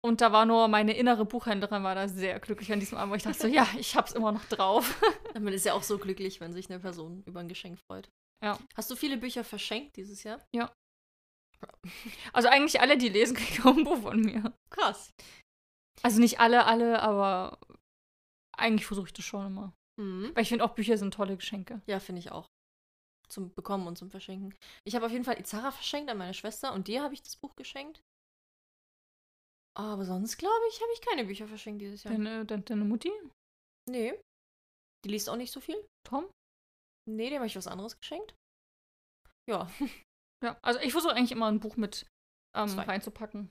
Und da war nur meine innere Buchhändlerin, war da sehr glücklich an diesem Abend. Ich dachte so, ja, ich hab's immer noch drauf. Man ist ja auch so glücklich, wenn sich eine Person über ein Geschenk freut. Ja. Hast du viele Bücher verschenkt dieses Jahr? Ja. Also eigentlich alle, die lesen, kriegen ein Buch von mir. Krass. Also nicht alle, alle, aber eigentlich versuche ich das schon immer. Mhm. Weil ich finde auch, Bücher sind tolle Geschenke. Ja, finde ich auch. Zum Bekommen und zum Verschenken. Ich habe auf jeden Fall Izara verschenkt an meine Schwester und dir habe ich das Buch geschenkt. Aber sonst, glaube ich, habe ich keine Bücher verschenkt dieses Jahr. Deine, deine, deine Mutti? Nee. Die liest auch nicht so viel. Tom? Nee, dem habe ich was anderes geschenkt. Ja. Ja, also ich versuche eigentlich immer ein Buch mit ähm, reinzupacken.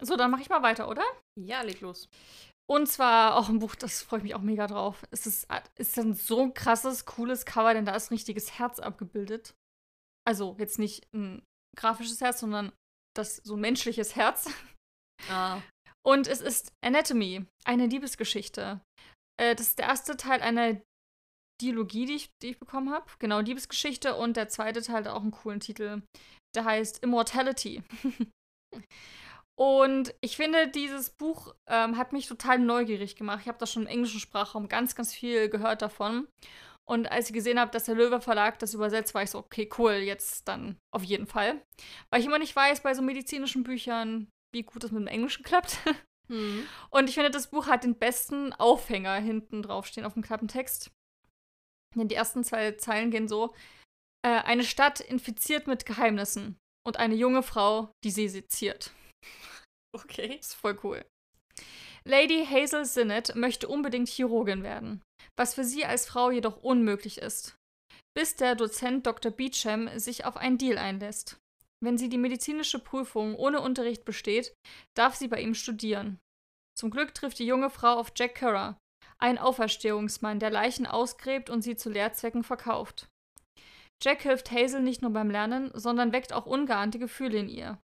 So, dann mache ich mal weiter, oder? Ja, leg los. Und zwar auch ein Buch, das freue ich mich auch mega drauf. Es ist, ist ein so krasses, cooles Cover, denn da ist ein richtiges Herz abgebildet. Also jetzt nicht ein grafisches Herz, sondern das so ein menschliches Herz. Ah. Und es ist Anatomy, eine Liebesgeschichte. Äh, das ist der erste Teil einer Dialogie, die ich, die ich bekommen habe. Genau, Liebesgeschichte. Und der zweite Teil hat auch einen coolen Titel. Der heißt Immortality. Und ich finde, dieses Buch ähm, hat mich total neugierig gemacht. Ich habe das schon im englischen Sprachraum ganz, ganz viel gehört davon. Und als ich gesehen habe, dass der Löwe Verlag das übersetzt, war ich so, okay, cool, jetzt dann auf jeden Fall. Weil ich immer nicht weiß, bei so medizinischen Büchern, wie gut das mit dem Englischen klappt. Mhm. Und ich finde, das Buch hat den besten Aufhänger hinten draufstehen auf dem Klappentext. Denn die ersten zwei Zeilen gehen so. Äh, eine Stadt infiziert mit Geheimnissen und eine junge Frau, die sie seziert. Okay. Das ist voll cool. Lady Hazel Sinnett möchte unbedingt Chirurgin werden, was für sie als Frau jedoch unmöglich ist, bis der Dozent Doktor Beecham sich auf einen Deal einlässt. Wenn sie die medizinische Prüfung ohne Unterricht besteht, darf sie bei ihm studieren. Zum Glück trifft die junge Frau auf Jack Currer, einen Auferstehungsmann, der Leichen ausgräbt und sie zu Lehrzwecken verkauft. Jack hilft Hazel nicht nur beim Lernen, sondern weckt auch ungeahnte Gefühle in ihr.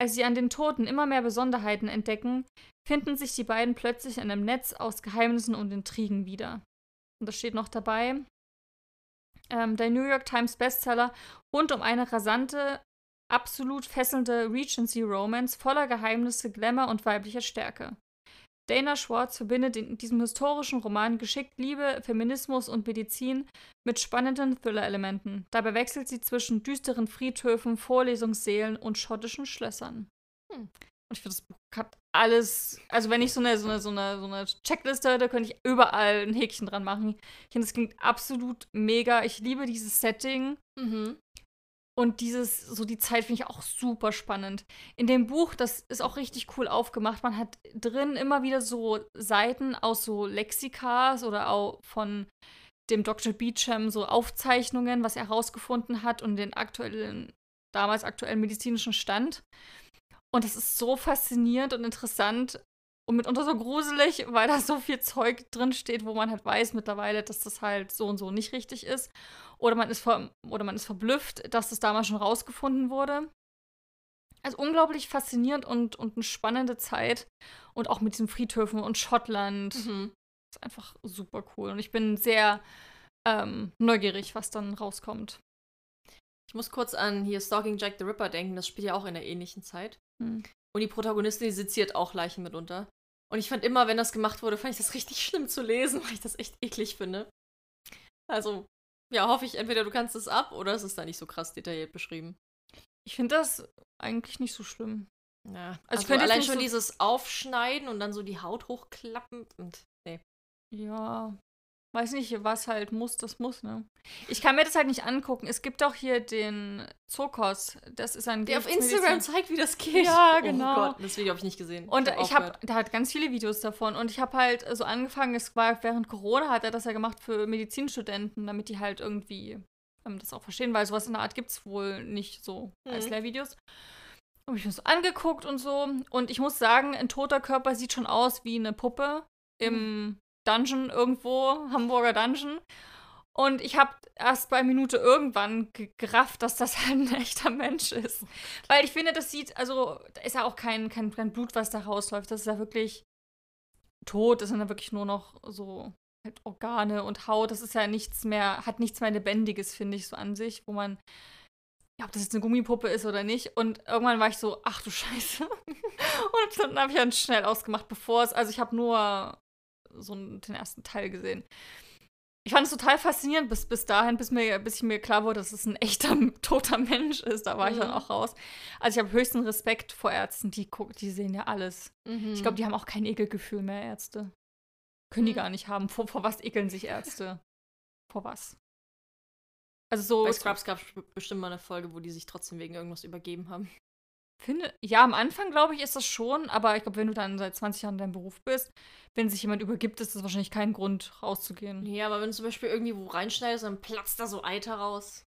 Als sie an den Toten immer mehr Besonderheiten entdecken, finden sich die beiden plötzlich in einem Netz aus Geheimnissen und Intrigen wieder. Und das steht noch dabei. Ähm, der New York Times Bestseller rund um eine rasante, absolut fesselnde Regency-Romance voller Geheimnisse, Glamour und weiblicher Stärke. Dana Schwartz verbindet in diesem historischen Roman geschickt Liebe, Feminismus und Medizin mit spannenden Thriller-Elementen. Dabei wechselt sie zwischen düsteren Friedhöfen, Vorlesungssälen und schottischen Schlössern. Hm. Und ich finde, das Buch hat alles. Also, wenn ich so eine, so eine, so eine, so eine Checkliste hätte, könnte ich überall ein Häkchen dran machen. Ich finde, das klingt absolut mega. Ich liebe dieses Setting. Mhm. Und dieses, so die Zeit finde ich auch super spannend. In dem Buch, das ist auch richtig cool aufgemacht. Man hat drin immer wieder so Seiten aus so Lexikas oder auch von dem Doktor Beecham so Aufzeichnungen, was er herausgefunden hat und den aktuellen, damals aktuellen medizinischen Stand. Und das ist so faszinierend und interessant und mitunter so gruselig, weil da so viel Zeug drinsteht, wo man halt weiß mittlerweile, dass das halt so und so nicht richtig ist. Oder man ist ver- oder man ist verblüfft, dass das damals schon rausgefunden wurde. Also unglaublich faszinierend und, und eine spannende Zeit. Und auch mit diesen Friedhöfen und Schottland. Mhm. Ist einfach super cool. Und ich bin sehr ähm, neugierig, was dann rauskommt. Ich muss kurz an hier Stalking Jack the Ripper denken. Das spielt ja auch in der ähnlichen Zeit. Mhm. Und die Protagonistin, die seziert auch Leichen mitunter. Und ich fand immer, wenn das gemacht wurde, fand ich das richtig schlimm zu lesen, weil ich das echt eklig finde. Also, ja, hoffe ich, entweder du kannst es ab oder es ist da nicht so krass detailliert beschrieben. Ich finde das eigentlich nicht so schlimm. Ja. Also, also ich könnte allein schon so dieses Aufschneiden und dann so die Haut hochklappen und nee. Ja, weiß nicht, was halt muss, das muss, ne? Ich kann mir das halt nicht angucken. Es gibt auch hier den Zokos. Das ist ein der auf Instagram zeigt, wie das geht. Ja, genau. Oh Gott, das Video habe ich nicht gesehen. Und ich habe, hab, der hat ganz viele Videos davon. Und ich habe halt so angefangen, es war während Corona, hat er das ja gemacht für Medizinstudenten, damit die halt irgendwie ähm, das auch verstehen, weil sowas in der Art gibt es wohl nicht so mhm. als Lehrvideos. Und ich habe mir das angeguckt und so. Und ich muss sagen, ein toter Körper sieht schon aus wie eine Puppe im mhm. Dungeon irgendwo, Hamburger Dungeon. Und ich habe erst bei Minute irgendwann gerafft, dass das halt ein echter Mensch ist. Weil ich finde, das sieht, also da ist ja auch kein, kein, kein Blut, was da rausläuft. Das ist ja wirklich tot. Das sind ja wirklich nur noch so halt Organe und Haut. Das ist ja nichts mehr, hat nichts mehr Lebendiges, finde ich, so an sich, wo man, ja, ob das jetzt eine Gummipuppe ist oder nicht. Und irgendwann war ich so, ach du Scheiße. Und dann habe ich dann schnell ausgemacht, bevor es, also ich habe nur so den ersten Teil gesehen. Ich fand es total faszinierend bis, bis dahin, bis, mir, bis ich mir klar wurde, dass es ein echter, toter Mensch ist. Da war mhm. ich dann auch raus. Also ich habe höchsten Respekt vor Ärzten, die gucken, die sehen ja alles. Mhm. Ich glaube, die haben auch kein Ekelgefühl mehr, Ärzte. Können mhm. die gar nicht haben. Vor, vor was ekeln sich Ärzte? Vor was? Also so bei Scrubs gab es bestimmt mal eine Folge, wo die sich trotzdem wegen irgendwas übergeben haben. Finde, ja, am Anfang, glaube ich, ist das schon, aber ich glaube, wenn du dann seit zwanzig Jahren in deinem Beruf bist, wenn sich jemand übergibt, ist das wahrscheinlich kein Grund, rauszugehen. Ja, aber wenn du zum Beispiel irgendwie wo reinschneidest, dann platzt da so Eiter raus.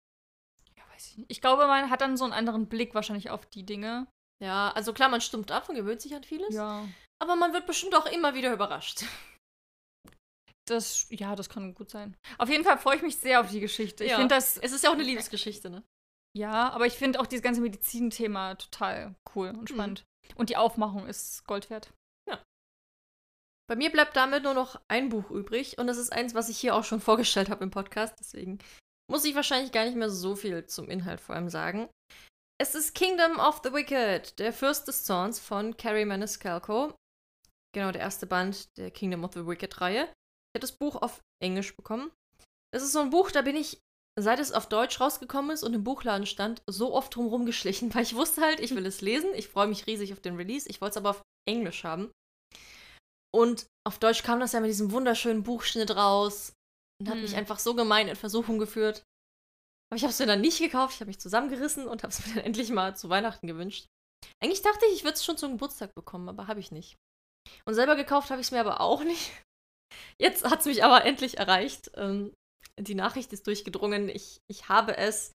Ja, weiß ich nicht. Ich glaube, man hat dann so einen anderen Blick wahrscheinlich auf die Dinge. Ja, also klar, man stumpft ab und gewöhnt sich an vieles. Ja. Aber man wird bestimmt auch immer wieder überrascht. Das, ja, das kann gut sein. Auf jeden Fall freue ich mich sehr auf die Geschichte. Ja. Ich finde das, es ist ja auch eine Liebesgeschichte, ne? Ja, aber ich finde auch dieses ganze Medizin-Thema total cool und spannend. Mhm. Und die Aufmachung ist Gold wert. Ja. Bei mir bleibt damit nur noch ein Buch übrig. Und das ist eins, was ich hier auch schon vorgestellt habe im Podcast. Deswegen muss ich wahrscheinlich gar nicht mehr so viel zum Inhalt vor allem sagen. Es ist Kingdom of the Wicked, der Fürst des Zorns von Carrie Maniscalco. Genau, der erste Band der Kingdom of the Wicked-Reihe. Ich habe das Buch auf Englisch bekommen. Das ist so ein Buch, da bin ich, seit es auf Deutsch rausgekommen ist und im Buchladen stand, so oft drumherum geschlichen, weil ich wusste halt, ich will es lesen, ich freue mich riesig auf den Release, ich wollte es aber auf Englisch haben. Und auf Deutsch kam das ja mit diesem wunderschönen Buchschnitt raus und hm. hat mich einfach so gemein in Versuchung geführt. Aber ich habe es mir dann nicht gekauft, ich habe mich zusammengerissen und habe es mir dann endlich mal zu Weihnachten gewünscht. Eigentlich dachte ich, ich würde es schon zum Geburtstag bekommen, aber habe ich nicht. Und selber gekauft habe ich es mir aber auch nicht. Jetzt hat es mich aber endlich erreicht. Ähm, Die Nachricht ist durchgedrungen, ich, ich habe es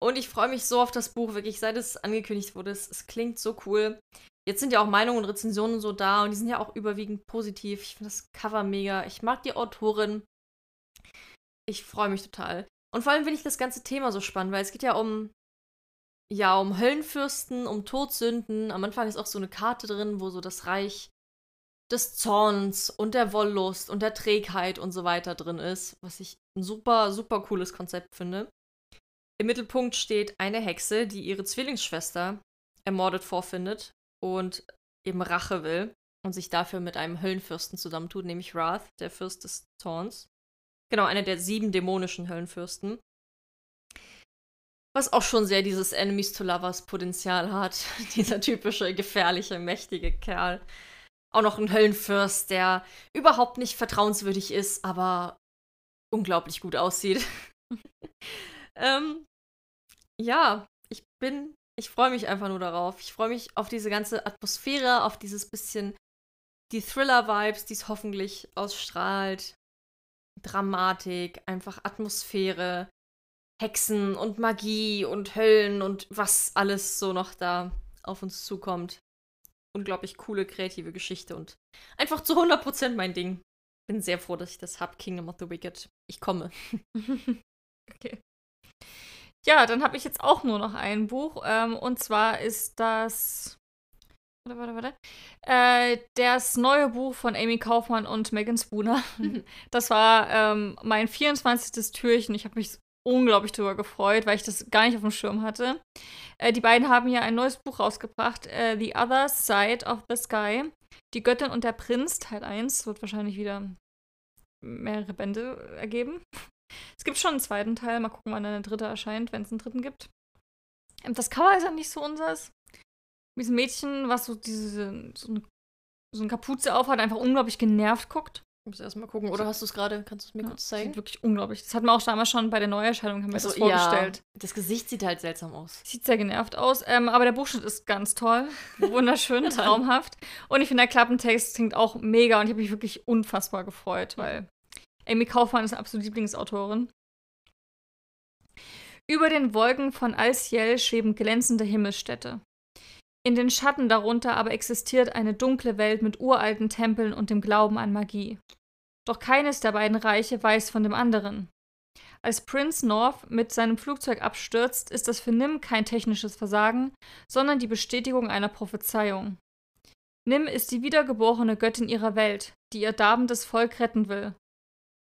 und ich freue mich so auf das Buch, wirklich, seit es angekündigt wurde, es, es klingt so cool. Jetzt sind ja auch Meinungen und Rezensionen so da und die sind ja auch überwiegend positiv. Ich finde das Cover mega, ich mag die Autorin, ich freue mich total. Und vor allem finde ich das ganze Thema so spannend, weil es geht ja um, ja, um Höllenfürsten, um Todsünden. Am Anfang ist auch so eine Karte drin, wo so das Reich des Zorns und der Wollust und der Trägheit und so weiter drin ist, was ich ein super, super cooles Konzept finde. Im Mittelpunkt steht eine Hexe, die ihre Zwillingsschwester ermordet vorfindet und eben Rache will und sich dafür mit einem Höllenfürsten zusammentut, nämlich Wrath, der Fürst des Zorns. Genau, einer der sieben dämonischen Höllenfürsten. Was auch schon sehr dieses Enemies-to-Lovers-Potenzial hat. Dieser typische, gefährliche, mächtige Kerl. Auch noch ein Höllenfürst, der überhaupt nicht vertrauenswürdig ist, aber unglaublich gut aussieht. ähm, ja, ich bin, ich freue mich einfach nur darauf. Ich freue mich auf diese ganze Atmosphäre, auf dieses bisschen die Thriller-Vibes, die es hoffentlich ausstrahlt. Dramatik, einfach Atmosphäre, Hexen und Magie und Höllen und was alles so noch da auf uns zukommt. Unglaublich coole, kreative Geschichte und einfach zu hundert Prozent mein Ding. Bin sehr froh, dass ich das habe, Kingdom of the Wicked. Ich komme. Okay. Ja, dann habe ich jetzt auch nur noch ein Buch. Ähm, und zwar ist das warte, warte, warte. Äh, das neue Buch von Amie Kaufman und Megan Spooner. Das war ähm, mein vierundzwanzigstes Türchen. Ich habe mich unglaublich drüber gefreut, weil ich das gar nicht auf dem Schirm hatte. Äh, die beiden haben ja ein neues Buch rausgebracht, äh, The Other Side of the Sky, Die Göttin und der Prinz, Teil eins, wird wahrscheinlich wieder mehrere Bände ergeben. Es gibt schon einen zweiten Teil, mal gucken, wann der dritte erscheint, wenn es einen dritten gibt. Das Cover ist ja nicht so unseres. Dieses Mädchen, was so diese so eine, so eine Kapuze aufhat, einfach unglaublich genervt guckt. Ich muss erst mal gucken. Oder hast du es gerade? Kannst du es mir ja, kurz zeigen? Das ist wirklich unglaublich. Das hatten wir auch damals schon bei der Neuerscheinung, haben wir also, das vorgestellt. Ja, das Gesicht sieht halt seltsam aus. Sieht sehr genervt aus. Ähm, aber der Buchschnitt ist ganz toll. Wunderschön, traumhaft. Und ich finde, der Klappentext klingt auch mega. Und ich habe mich wirklich unfassbar gefreut, weil Amie Kaufman ist eine absolute Lieblingsautorin. Über den Wolken von Alciel schweben glänzende Himmelsstädte. In den Schatten darunter aber existiert eine dunkle Welt mit uralten Tempeln und dem Glauben an Magie. Doch keines der beiden Reiche weiß von dem anderen. Als Prinz North mit seinem Flugzeug abstürzt, ist das für Nim kein technisches Versagen, sondern die Bestätigung einer Prophezeiung. Nim ist die wiedergeborene Göttin ihrer Welt, die ihr darbendes Volk retten will.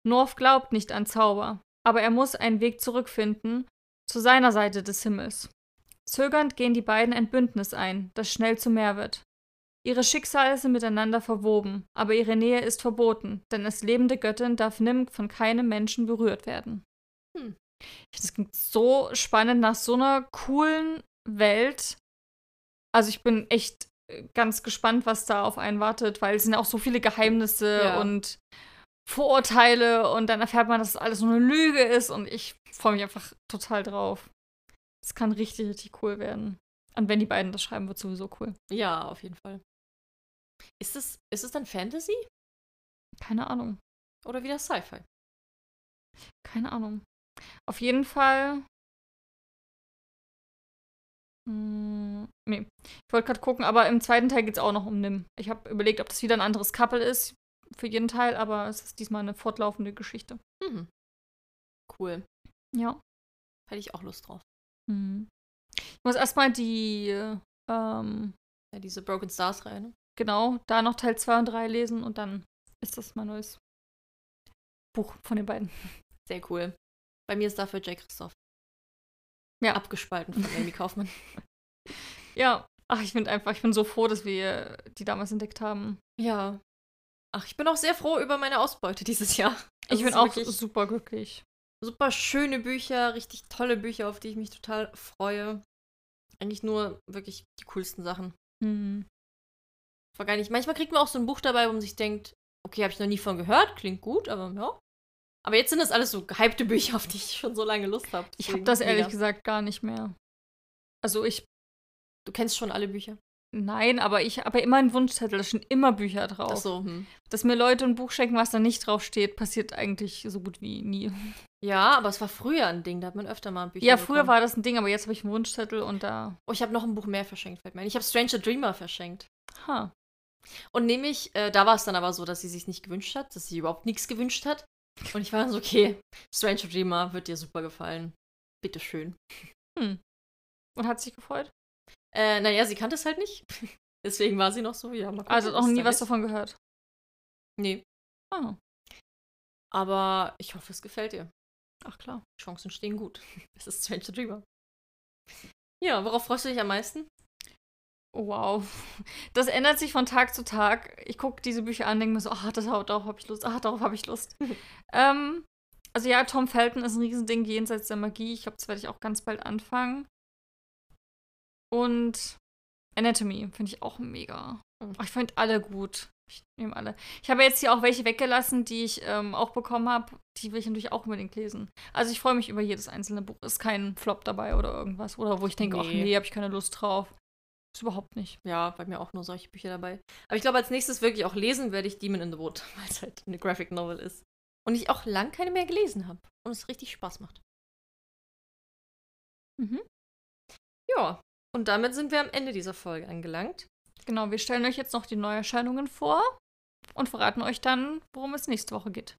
North glaubt nicht an Zauber, aber er muss einen Weg zurückfinden, zu seiner Seite des Himmels. Zögernd gehen die beiden ein Bündnis ein, das schnell zu mehr wird. Ihre Schicksale sind miteinander verwoben, aber ihre Nähe ist verboten, denn als lebende Göttin darf Nim von keinem Menschen berührt werden. Hm. Das klingt so spannend nach so einer coolen Welt. Also ich bin echt ganz gespannt, was da auf einen wartet, weil es sind auch so viele Geheimnisse ja. und Vorurteile und dann erfährt man, dass das alles nur eine Lüge ist und ich freue mich einfach total drauf. Es kann richtig, richtig cool werden. Und wenn die beiden das schreiben, wird es sowieso cool. Ja, auf jeden Fall. Ist es, ist es dann Fantasy? Keine Ahnung. Oder wieder Sci-Fi? Keine Ahnung. Auf jeden Fall... Hm, nee. Ich wollte gerade gucken, aber im zweiten Teil geht es auch noch um Nim. Ich habe überlegt, ob das wieder ein anderes Couple ist für jeden Teil, aber es ist diesmal eine fortlaufende Geschichte. Mhm. Cool. Ja. Hätte ich auch Lust drauf. Ich muss erstmal die ähm, ja, diese Broken Stars Reihe, ne? Genau, da noch Teil zwei und drei lesen und dann ist das mein neues Buch von den beiden. Sehr cool. Bei mir ist dafür Jay Kristoff. Ja. Abgespalten von Amie Kaufman. Ja, ach, ich bin einfach, ich bin so froh, dass wir die damals entdeckt haben. Ja. Ach, ich bin auch sehr froh über meine Ausbeute dieses Jahr. Das ich bin auch super glücklich. Super schöne Bücher, richtig tolle Bücher, auf die ich mich total freue. Eigentlich nur wirklich die coolsten Sachen. Mhm. War gar nicht. Manchmal kriegt man auch so ein Buch dabei, wo man sich denkt, okay, habe ich noch nie von gehört, klingt gut, aber ja. Aber jetzt sind das alles so gehypte Bücher, auf die ich schon so lange Lust habe. Ich habe das ehrlich gesagt gar nicht mehr. Also ich... Du kennst schon alle Bücher? Nein, aber ich habe immer einen Wunschzettel, da stehen immer Bücher drauf. Ach so, hm. Dass mir Leute ein Buch schenken, was da nicht drauf steht, passiert eigentlich so gut wie nie. Ja, aber es war früher ein Ding, da hat man öfter mal ein Bücher Ja, früher bekommen. War das ein Ding, aber jetzt habe ich einen Wunschzettel und da... Oh, ich habe noch ein Buch mehr verschenkt, fällt mir ein. Ich habe Stranger Dreamer verschenkt. Ha. Und nämlich, äh, da war es dann aber so, dass sie sich nicht gewünscht hat, dass sie überhaupt nichts gewünscht hat. Und ich war dann so, okay, Stranger Dreamer wird dir super gefallen. Bitteschön. Hm. Und hat sich gefreut? Äh, naja, sie kannte es halt nicht. Deswegen war sie noch so, ja, mal gucken, also auch nie was davon gehört? Nee. Ah. Aber ich hoffe, es gefällt ihr. Ach klar, Chancen stehen gut. Es ist Stranger Dreamer. Ja, worauf freust du dich am meisten? Wow. Das ändert sich von Tag zu Tag. Ich gucke diese Bücher an, denke mir so, ach, das, darauf habe ich Lust, ach, darauf habe ich Lust. ähm, also ja, Tom Felton ist ein Riesending jenseits der Magie. Ich glaube, das werde ich auch ganz bald anfangen. Und Anatomy finde ich auch mega. Oh, ich finde alle gut. Ich nehme alle. Ich habe jetzt hier auch welche weggelassen, die ich ähm, auch bekommen habe. Die will ich natürlich auch unbedingt lesen. Also ich freue mich über jedes einzelne Buch. Ist kein Flop dabei oder irgendwas. Oder wo ich denke, nee. ach nee, habe ich keine Lust drauf. Ist überhaupt nicht. Ja, bei mir auch nur solche Bücher dabei. Aber ich glaube, als nächstes wirklich auch lesen werde ich Demon in the Wood, weil es halt eine Graphic Novel ist. Und ich auch lang keine mehr gelesen habe. Und es richtig Spaß macht. Mhm. Ja. Und damit sind wir am Ende dieser Folge angelangt. Genau, wir stellen euch jetzt noch die Neuerscheinungen vor und verraten euch dann, worum es nächste Woche geht.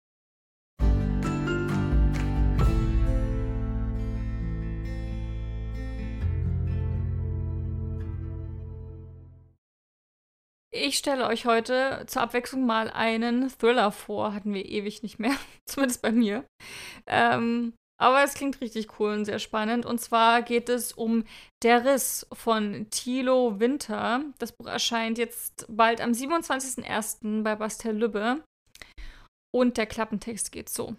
Ich stelle euch heute zur Abwechslung mal einen Thriller vor. Hatten wir ewig nicht mehr, zumindest bei mir. Ähm... Aber es klingt richtig cool und sehr spannend. Und zwar geht es um Der Riss von Thilo Winter. Das Buch erscheint jetzt bald am siebenundzwanzigsten ersten bei Bastei Lübbe. Und der Klappentext geht so.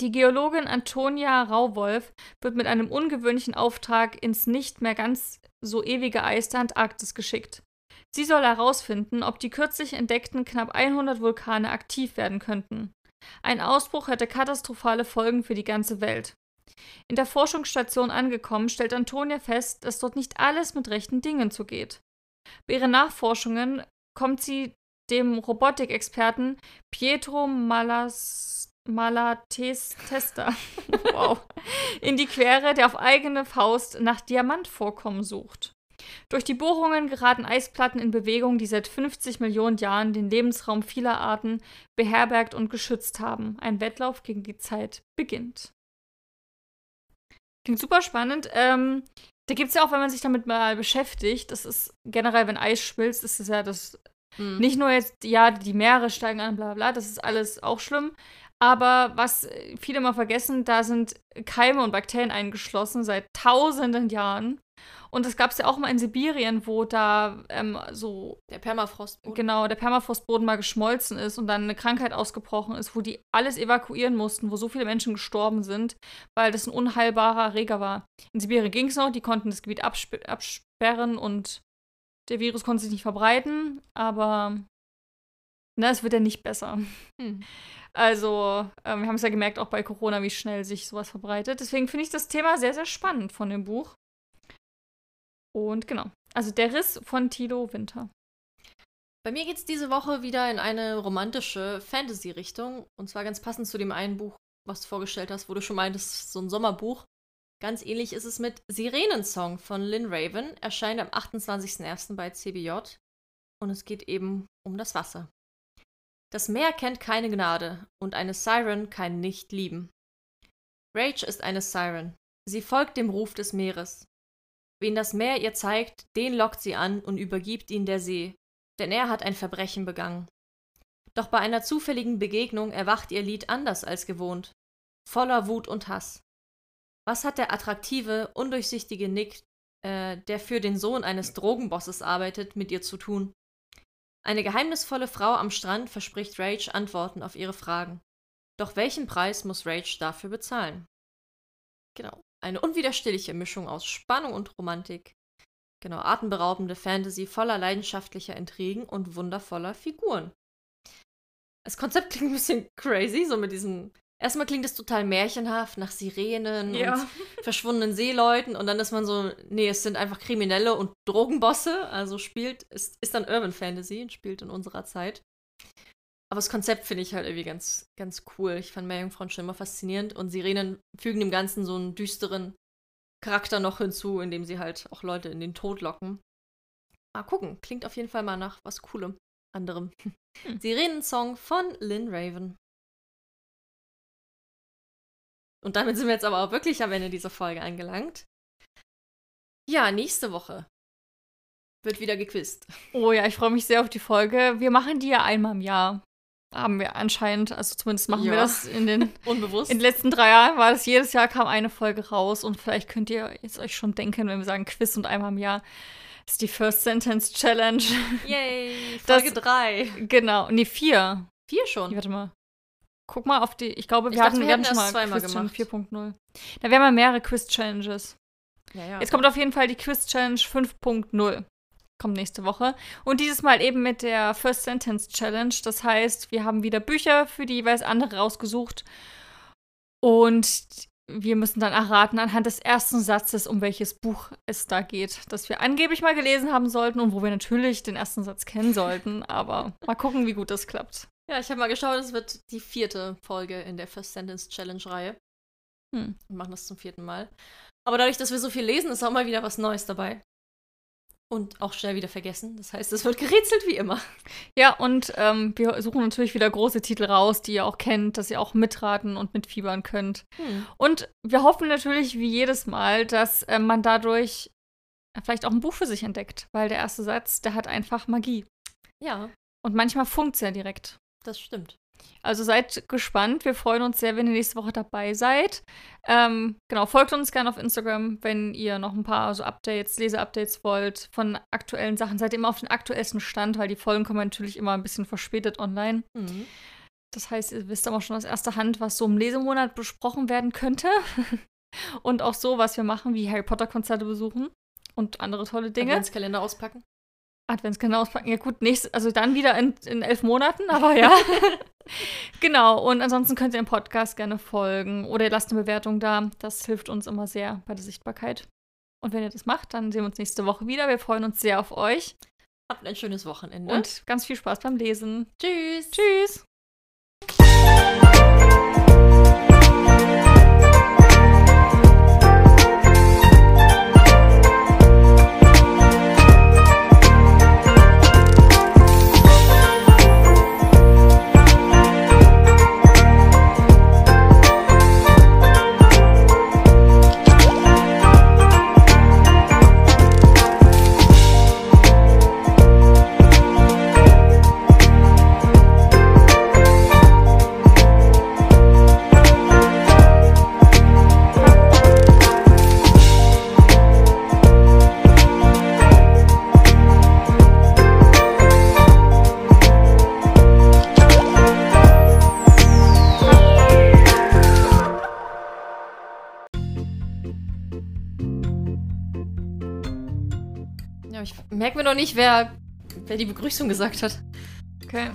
Die Geologin Antonia Rauwolf wird mit einem ungewöhnlichen Auftrag ins nicht mehr ganz so ewige Eis der Antarktis geschickt. Sie soll herausfinden, ob die kürzlich entdeckten knapp hundert Vulkane aktiv werden könnten. Ein Ausbruch hätte katastrophale Folgen für die ganze Welt. In der Forschungsstation angekommen, stellt Antonia fest, dass dort nicht alles mit rechten Dingen zugeht. Bei ihren Nachforschungen kommt sie dem Robotikexperten Pietro Malas, Malatesta wow, in die Quere, der auf eigene Faust nach Diamantvorkommen sucht. Durch die Bohrungen geraten Eisplatten in Bewegung, die seit fünfzig Millionen Jahren den Lebensraum vieler Arten beherbergt und geschützt haben. Ein Wettlauf gegen die Zeit beginnt. Klingt super spannend. Ähm, da gibt es ja auch, wenn man sich damit mal beschäftigt, das ist generell, wenn Eis schmilzt, ist es ja das, mhm. nicht nur jetzt, ja, die Meere steigen an, bla bla, das ist alles auch schlimm. Aber was viele mal vergessen, da sind Keime und Bakterien eingeschlossen seit tausenden Jahren. Und das gab es ja auch mal in Sibirien, wo da ähm, so... Der Permafrostboden. Genau, der Permafrostboden mal geschmolzen ist und dann eine Krankheit ausgebrochen ist, wo die alles evakuieren mussten, wo so viele Menschen gestorben sind, weil das ein unheilbarer Erreger war. In Sibirien ging es noch, die konnten das Gebiet absp- absperren und der Virus konnte sich nicht verbreiten, aber... Na, es wird ja nicht besser. Hm. Also, ähm, wir haben es ja gemerkt, auch bei Corona, wie schnell sich sowas verbreitet. Deswegen finde ich das Thema sehr, sehr spannend von dem Buch. Und genau. Also, Der Riss von Thilo Winter. Bei mir geht es diese Woche wieder in eine romantische Fantasy-Richtung. Und zwar ganz passend zu dem einen Buch, was du vorgestellt hast, wo du schon meintest, so ein Sommerbuch. Ganz ähnlich ist es mit Sirenensong von Lynn Raven. Erscheint am achtundzwanzigsten ersten bei C B J. Und es geht eben um das Wasser. Das Meer kennt keine Gnade und eine Siren kann nicht lieben. Rage ist eine Siren. Sie folgt dem Ruf des Meeres. Wen das Meer ihr zeigt, den lockt sie an und übergibt ihn der See, denn er hat ein Verbrechen begangen. Doch bei einer zufälligen Begegnung erwacht ihr Lied anders als gewohnt, voller Wut und Hass. Was hat der attraktive, undurchsichtige Nick, äh, der für den Sohn eines Drogenbosses arbeitet, mit ihr zu tun? Eine geheimnisvolle Frau am Strand verspricht Rage Antworten auf ihre Fragen. Doch welchen Preis muss Rage dafür bezahlen? Genau, eine unwiderstehliche Mischung aus Spannung und Romantik. Genau, atemberaubende Fantasy voller leidenschaftlicher Intrigen und wundervoller Figuren. Das Konzept klingt ein bisschen crazy, so mit diesem... Erstmal klingt es total märchenhaft nach Sirenen ja. und verschwundenen Seeleuten und dann ist man so, nee, es sind einfach Kriminelle und Drogenbosse, also spielt, ist, ist dann Urban Fantasy und spielt in unserer Zeit. Aber das Konzept finde ich halt irgendwie ganz, ganz cool. Ich fand Meerjungfrauen schon immer faszinierend und Sirenen fügen dem Ganzen so einen düsteren Charakter noch hinzu, indem sie halt auch Leute in den Tod locken. Mal gucken, klingt auf jeden Fall mal nach was Coolem, anderem. Hm. Sirenensong von Lynn Raven. Und damit sind wir jetzt aber auch wirklich am Ende dieser Folge angelangt. Ja, nächste Woche wird wieder gequizzt. Oh ja, ich freue mich sehr auf die Folge. Wir machen die ja einmal im Jahr. Haben wir anscheinend, also zumindest machen ja. wir das in den unbewusst. In den letzten drei Jahren war das, jedes Jahr kam eine Folge raus und vielleicht könnt ihr jetzt euch schon denken, wenn wir sagen Quiz und einmal im Jahr, ist die First Sentence Challenge. Yay, Folge das, drei. Genau, nee, vier. Vier schon? Warte mal. Guck mal auf die, ich glaube, wir ich dachte, hatten, wir hatten schon mal zweimal Quiz gemacht. vier Punkt null. Da wären mal mehrere Quiz-Challenges. Ja, ja. Jetzt kommt auf jeden Fall die Quiz-Challenge fünf Punkt null. Kommt nächste Woche. Und dieses Mal eben mit der First Sentence Challenge. Das heißt, wir haben wieder Bücher für die jeweils andere rausgesucht. Und wir müssen dann erraten, anhand des ersten Satzes, um welches Buch es da geht, das wir angeblich mal gelesen haben sollten und wo wir natürlich den ersten Satz kennen sollten. Aber mal gucken, wie gut das klappt. Ja, ich habe mal geschaut, es wird die vierte Folge in der First Sentence Challenge-Reihe. Hm. Wir machen das zum vierten Mal. Aber dadurch, dass wir so viel lesen, ist auch mal wieder was Neues dabei. Und auch schnell wieder vergessen. Das heißt, es wird gerätselt wie immer. Ja, und ähm, wir suchen natürlich wieder große Titel raus, die ihr auch kennt, dass ihr auch mitraten und mitfiebern könnt. Hm. Und wir hoffen natürlich wie jedes Mal, dass äh, man dadurch vielleicht auch ein Buch für sich entdeckt. Weil der erste Satz, der hat einfach Magie. Ja. Und manchmal funkt's ja direkt. Das stimmt. Also seid gespannt. Wir freuen uns sehr, wenn ihr nächste Woche dabei seid. Ähm, genau, folgt uns gerne auf Instagram, wenn ihr noch ein paar so Updates, Lese-Updates wollt von aktuellen Sachen. Seid immer auf den aktuellsten Stand, weil die Folgen kommen natürlich immer ein bisschen verspätet online. Mhm. Das heißt, ihr wisst aber schon aus erster Hand, was so im Lesemonat besprochen werden könnte. Und auch so, was wir machen, wie Harry Potter-Konzerte besuchen und andere tolle Dinge. Adventskalender auspacken. Adventskalender auspacken, ja gut, nächstes, also dann wieder in, in elf Monaten, aber ja. Genau, und ansonsten könnt ihr dem Podcast gerne folgen oder ihr lasst eine Bewertung da. Das hilft uns immer sehr bei der Sichtbarkeit. Und wenn ihr das macht, dann sehen wir uns nächste Woche wieder. Wir freuen uns sehr auf euch. Habt ein schönes Wochenende. Und ganz viel Spaß beim Lesen. Tschüss. Tschüss. Merken wir noch nicht, wer, wer die Begrüßung gesagt hat. Okay.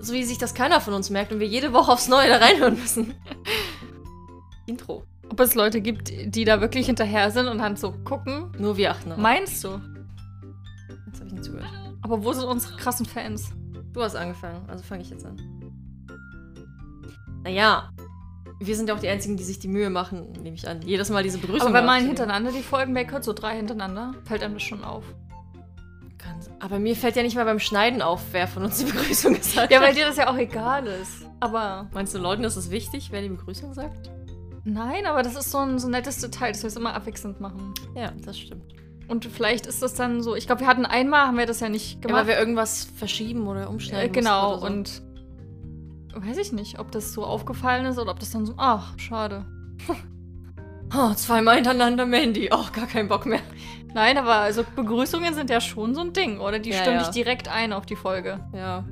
So wie sich das keiner von uns merkt und wir jede Woche aufs Neue da reinhören müssen. Intro. Ob es Leute gibt, die da wirklich hinterher sind und dann so gucken. Nur wir achten. Meinst du? Jetzt habe ich nicht zugehört. Aber wo sind unsere krassen Fans? Du hast angefangen, also fange ich jetzt an. Naja, wir sind ja auch die Einzigen, die sich die Mühe machen, nehme ich an. Jedes Mal diese Begrüßung. Aber wenn man hintereinander die Folgen weghört, so drei hintereinander, fällt einem das schon auf. Aber mir fällt ja nicht mal beim Schneiden auf, wer von uns die Begrüßung gesagt hat. Ja, weil dir das ja auch egal ist. Aber meinst du Leuten, ist es wichtig, wer die Begrüßung sagt? Nein, aber das ist so ein, so ein nettes Detail, dass wir es immer abwechselnd machen. Ja, das stimmt. Und vielleicht ist das dann so, ich glaube, wir hatten einmal, haben wir das ja nicht gemacht. Ja, weil wir irgendwas verschieben oder umschneiden äh, genau, mussten oder so. Und weiß ich nicht, ob das so aufgefallen ist oder ob das dann so, ach, schade. Oh, zweimal hintereinander Mandy. Oh, gar keinen Bock mehr. Nein, aber also Begrüßungen sind ja schon so ein Ding, oder? Die ja, stimmen ja. dich direkt ein auf die Folge. Ja.